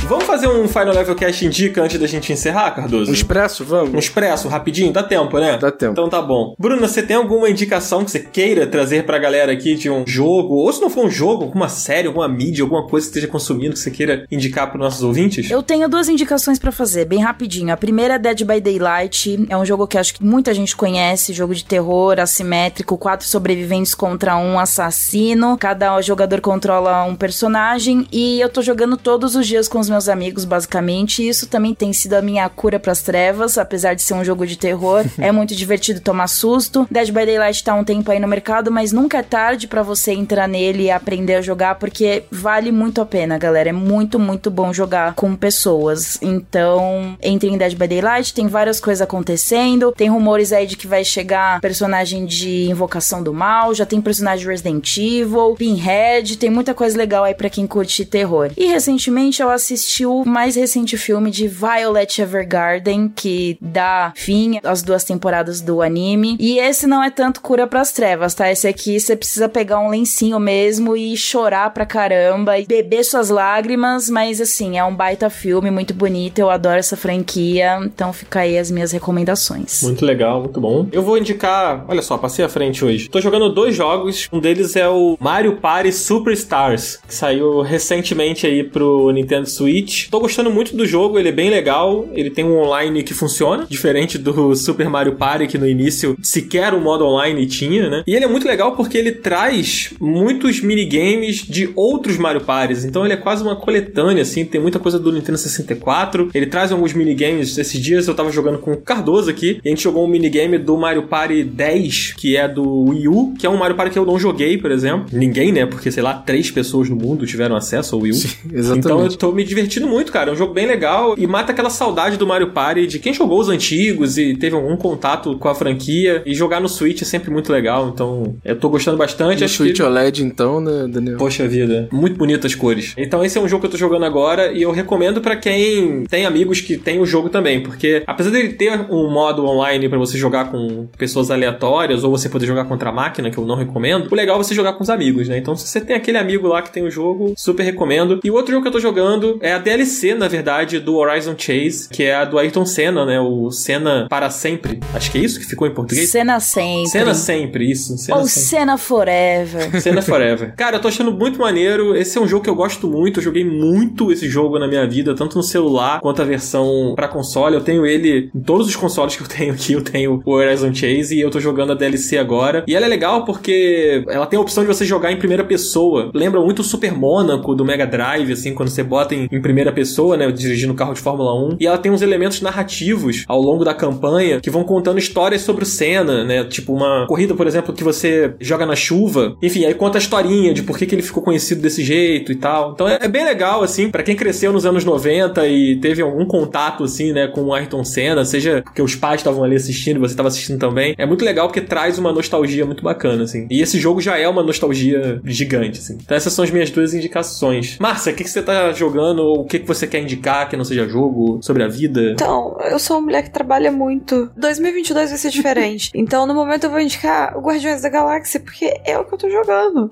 Vamos fazer um Final Level Cast Indica antes da gente encerrar, Cardoso? Um expresso, vamos. Um expresso, rapidinho? Dá tempo, né? Dá tempo. Então tá bom. Bruna, você tem alguma indicação que você queira trazer pra galera aqui de um jogo? Ou se não for um jogo, alguma série, alguma mídia, alguma coisa que esteja consumindo que você queira indicar pros nossos ouvintes? Eu tenho duas indicações pra fazer, bem rapidinho. A primeira é Dead by Daylight. É um jogo que acho que muita gente conhece. Jogo de terror, assimétrico. Quatro sobreviventes contra um assassino. Cada jogador controla um personagem. E eu tô jogando todos os dias com os meus amigos, basicamente. Isso também tem sido a minha cura pras trevas, apesar de ser um jogo de terror. É muito divertido tomar susto. Dead by Daylight tá um tempo aí no mercado, mas nunca é tarde pra você entrar nele e aprender a jogar, porque vale muito a pena, galera. É muito, muito bom jogar com pessoas. Então, entrem em Dead by Daylight, tem várias coisas acontecendo, tem rumores aí de que vai chegar personagem de Invocação do Mal, já tem personagem de Resident Evil, Pinhead, tem muita coisa legal aí pra quem curte terror. E recentemente eu assisti o mais recente filme de Violet Evergarden, que dá fim às duas temporadas do anime. E esse não é tanto cura pras trevas, tá? Esse aqui você precisa pegar um lencinho mesmo e chorar pra caramba e beber suas lágrimas, mas assim, é um baita filme, muito bonito, eu adoro essa franquia, então fica aí as minhas recomendações. Muito legal, muito bom. Eu vou indicar, olha só, passei à frente hoje. Tô jogando dois jogos, um deles é o Mario Party Superstars, que saiu recentemente aí pro Nintendo Switch. Tô gostando muito do jogo, ele é bem legal, ele tem um online que funciona, diferente do Super Mario Party, que no início sequer o modo online tinha, né? E ele é muito legal porque ele traz muitos minigames de outros Mario Parties, então ele é quase uma coletânea, assim, tem muita coisa do Nintendo sessenta e quatro, ele traz alguns minigames. Esses dias eu tava jogando com o Cardoso aqui, e a gente jogou um minigame do Mario Party dez, que é do Wii U, que é um Mario Party que eu não joguei, por exemplo. Ninguém, né? Porque, sei lá, três pessoas no mundo tiveram acesso ao Wii U. Sim, exatamente. Então eu tô me divertindo divertido muito, cara. É um jogo bem legal e mata aquela saudade do Mario Party, de quem jogou os antigos e teve algum contato com a franquia. E jogar no Switch é sempre muito legal, então eu tô gostando bastante. E acho Switch que... O L E D, então, né, Daniel? Poxa vida, muito bonitas as cores. Então esse é um jogo que eu tô jogando agora e eu recomendo pra quem tem amigos que tem o jogo também, porque apesar dele ter um modo online pra você jogar com pessoas aleatórias ou você poder jogar contra a máquina, que eu não recomendo, o legal é você jogar com os amigos, né? Então se você tem aquele amigo lá que tem o jogo, super recomendo. E o outro jogo que eu tô jogando é a D L C, na verdade, do Horizon Chase, que é a do Ayrton Senna, né? O Senna para sempre. Acho que é isso que ficou em português. Senna sempre. Senna sempre, isso. Senna Ou sempre. Senna forever. Senna forever. Cara, eu tô achando muito maneiro. Esse é um jogo que eu gosto muito. Eu joguei muito esse jogo na minha vida, tanto no celular quanto a versão pra console. Eu tenho ele em todos os consoles que eu tenho aqui. Eu tenho o Horizon Chase e eu tô jogando a D L C agora. E ela é legal porque ela tem a opção de você jogar em primeira pessoa. Lembra muito o Super Monaco do Mega Drive, assim, quando você bota em, em primeira pessoa, né, dirigindo o carro de Fórmula um. E ela tem uns elementos narrativos ao longo da campanha que vão contando histórias sobre o Senna, né, tipo uma corrida, por exemplo, que você joga na chuva. Enfim, aí conta a historinha de por que, que ele ficou conhecido desse jeito e tal. Então é, é bem legal, assim, pra quem cresceu nos anos noventa e teve algum contato, assim, né, com o Ayrton Senna, seja porque os pais estavam ali assistindo e você estava assistindo também. É muito legal porque traz uma nostalgia muito bacana, assim. E esse jogo já é uma nostalgia gigante, assim. Então essas são as minhas duas indicações. Márcia, o que, que você tá jogando ou o que, que você quer indicar que não seja jogo, sobre a vida? Então, eu sou uma mulher que trabalha muito. dois mil e vinte e dois vai ser diferente. Então, no momento eu vou indicar o Guardiões da Galáxia, porque é o que eu tô jogando.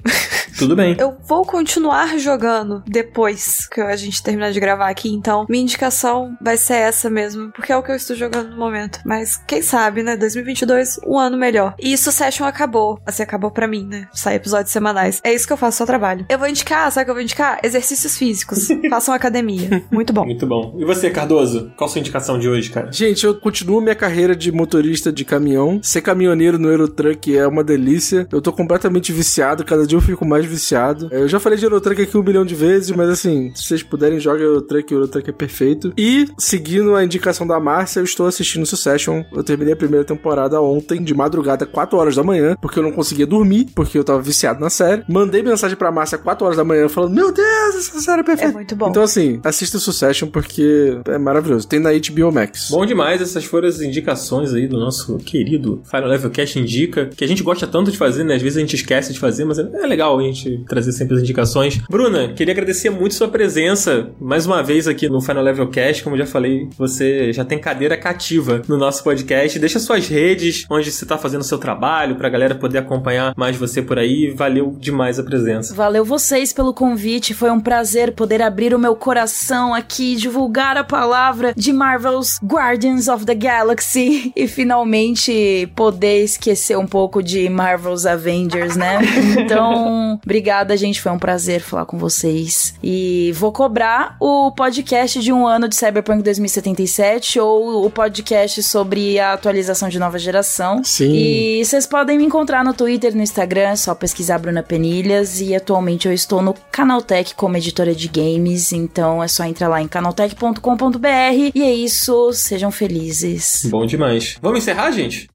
Tudo bem. Eu vou continuar jogando depois que a gente terminar de gravar aqui, então minha indicação vai ser essa mesmo, porque é o que eu estou jogando no momento. Mas, quem sabe, né? dois mil e vinte e dois, um ano melhor. E Succession acabou. Assim, acabou pra mim, né? Sai episódios semanais. É isso que eu faço, só trabalho. Eu vou indicar, sabe o que eu vou indicar? Exercícios físicos. Façam academia. Muito bom. Muito bom. E você, Cardoso? Qual a sua indicação de hoje, cara? Gente, eu continuo minha carreira de motorista de caminhão. Ser caminhoneiro no Euro Truck é uma delícia. Eu tô completamente viciado. Cada dia eu fico mais viciado. Eu já falei de Euro Truck aqui um milhão de vezes, mas assim, se vocês puderem, joga Euro Truck. Euro Truck é perfeito. E, seguindo a indicação da Márcia, eu estou assistindo Succession. Eu terminei a primeira temporada ontem, de madrugada, quatro horas da manhã, porque eu não conseguia dormir, porque eu tava viciado na série. Mandei mensagem pra Márcia quatro horas da manhã, falando, meu Deus, essa série é perfeita. É muito bom. Então, assim, assista Succession, porque é maravilhoso. Tem na H B O Max. Bom demais, essas foram as indicações aí do nosso querido Final Level Cast Indica, que a gente gosta tanto de fazer, né? Às vezes a gente esquece de fazer, mas é legal a gente trazer sempre as indicações. Bruna, queria agradecer muito sua presença, mais uma vez aqui no Final Level Cast. Como eu já falei, você já tem cadeira cativa no nosso podcast. Deixa suas redes, onde você tá fazendo o seu trabalho, pra galera poder acompanhar mais você por aí. Valeu demais a presença. Valeu vocês pelo convite, foi um prazer poder abrir o meu coração aqui, divulgar a palavra de Marvel's Guardians of the Galaxy e finalmente poder esquecer um pouco de Marvel's Avengers, né? Então, obrigada, gente, foi um prazer falar com vocês. E vou cobrar o podcast de um ano de Cyberpunk dois mil e setenta e sete ou o podcast sobre a atualização de nova geração. Sim. E vocês podem me encontrar no Twitter, no Instagram, é só pesquisar Bruna Penilhas, e atualmente eu estou no Canaltech como editora de games, então é só entrar lá em canaltech ponto com ponto br e é isso, sejam felizes. Bom demais. Vamos encerrar, gente?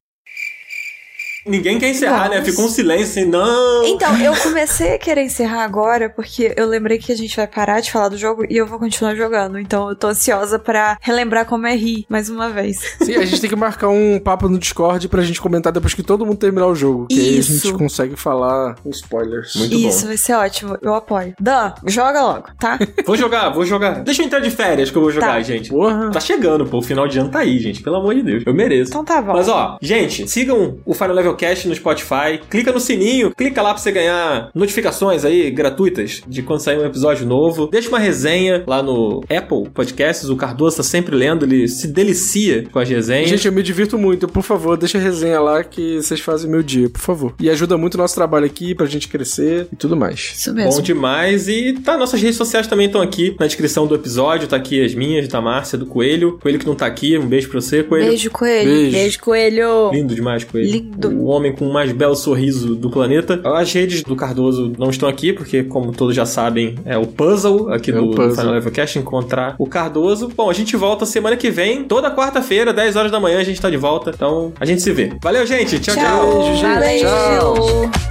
Ninguém quer encerrar, Nossa. Né? Ficou um silêncio assim, não... Então, eu comecei a querer encerrar agora, porque eu lembrei que a gente vai parar de falar do jogo e eu vou continuar jogando, então eu tô ansiosa pra relembrar como é rir, mais uma vez. Sim, a gente tem que marcar um papo no Discord pra gente comentar depois que todo mundo terminar o jogo, que aí a gente consegue falar com spoilers. Muito Isso, bom. Isso, vai ser ótimo, eu apoio. Dan, joga logo, tá? Vou jogar, vou jogar. Deixa eu entrar de férias que eu vou jogar, tá. Gente. Porra. Tá chegando, pô, o final de ano tá aí, gente, pelo amor de Deus, eu mereço. Então tá bom. Mas ó, gente, sigam o Final Level Cast no Spotify, clica no sininho, clica lá pra você ganhar notificações aí gratuitas de quando sair um episódio novo. Deixa uma resenha lá no Apple Podcasts, o Cardoso tá sempre lendo, ele se delicia com as resenhas. Gente, eu me divirto muito, por favor, deixa a resenha lá que vocês fazem meu dia, por favor. E ajuda muito o nosso trabalho aqui pra gente crescer e tudo mais. Isso mesmo. Bom demais, e tá, nossas redes sociais também estão aqui na descrição do episódio, tá aqui as minhas, da Márcia, do Coelho. Coelho que não tá aqui, um beijo pra você, Coelho. Beijo, Coelho. Beijo, beijo Coelho. Lindo demais, Coelho. Lindo. O homem com o mais belo sorriso do planeta. As redes do Cardoso não estão aqui, porque, como todos já sabem, é o puzzle aqui é do puzzle. Final Level Cast, encontrar o Cardoso. Bom, a gente volta semana que vem, toda quarta-feira, dez horas da manhã, a gente tá de volta. Então, a gente se vê. Valeu, gente! Tchau, tchau! Tchau! Beijo, gente. Valeu.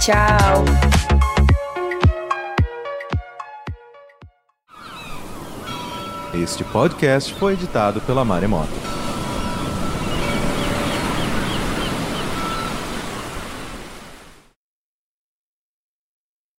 Tchau. Tchau. Este podcast foi editado pela Maremoto.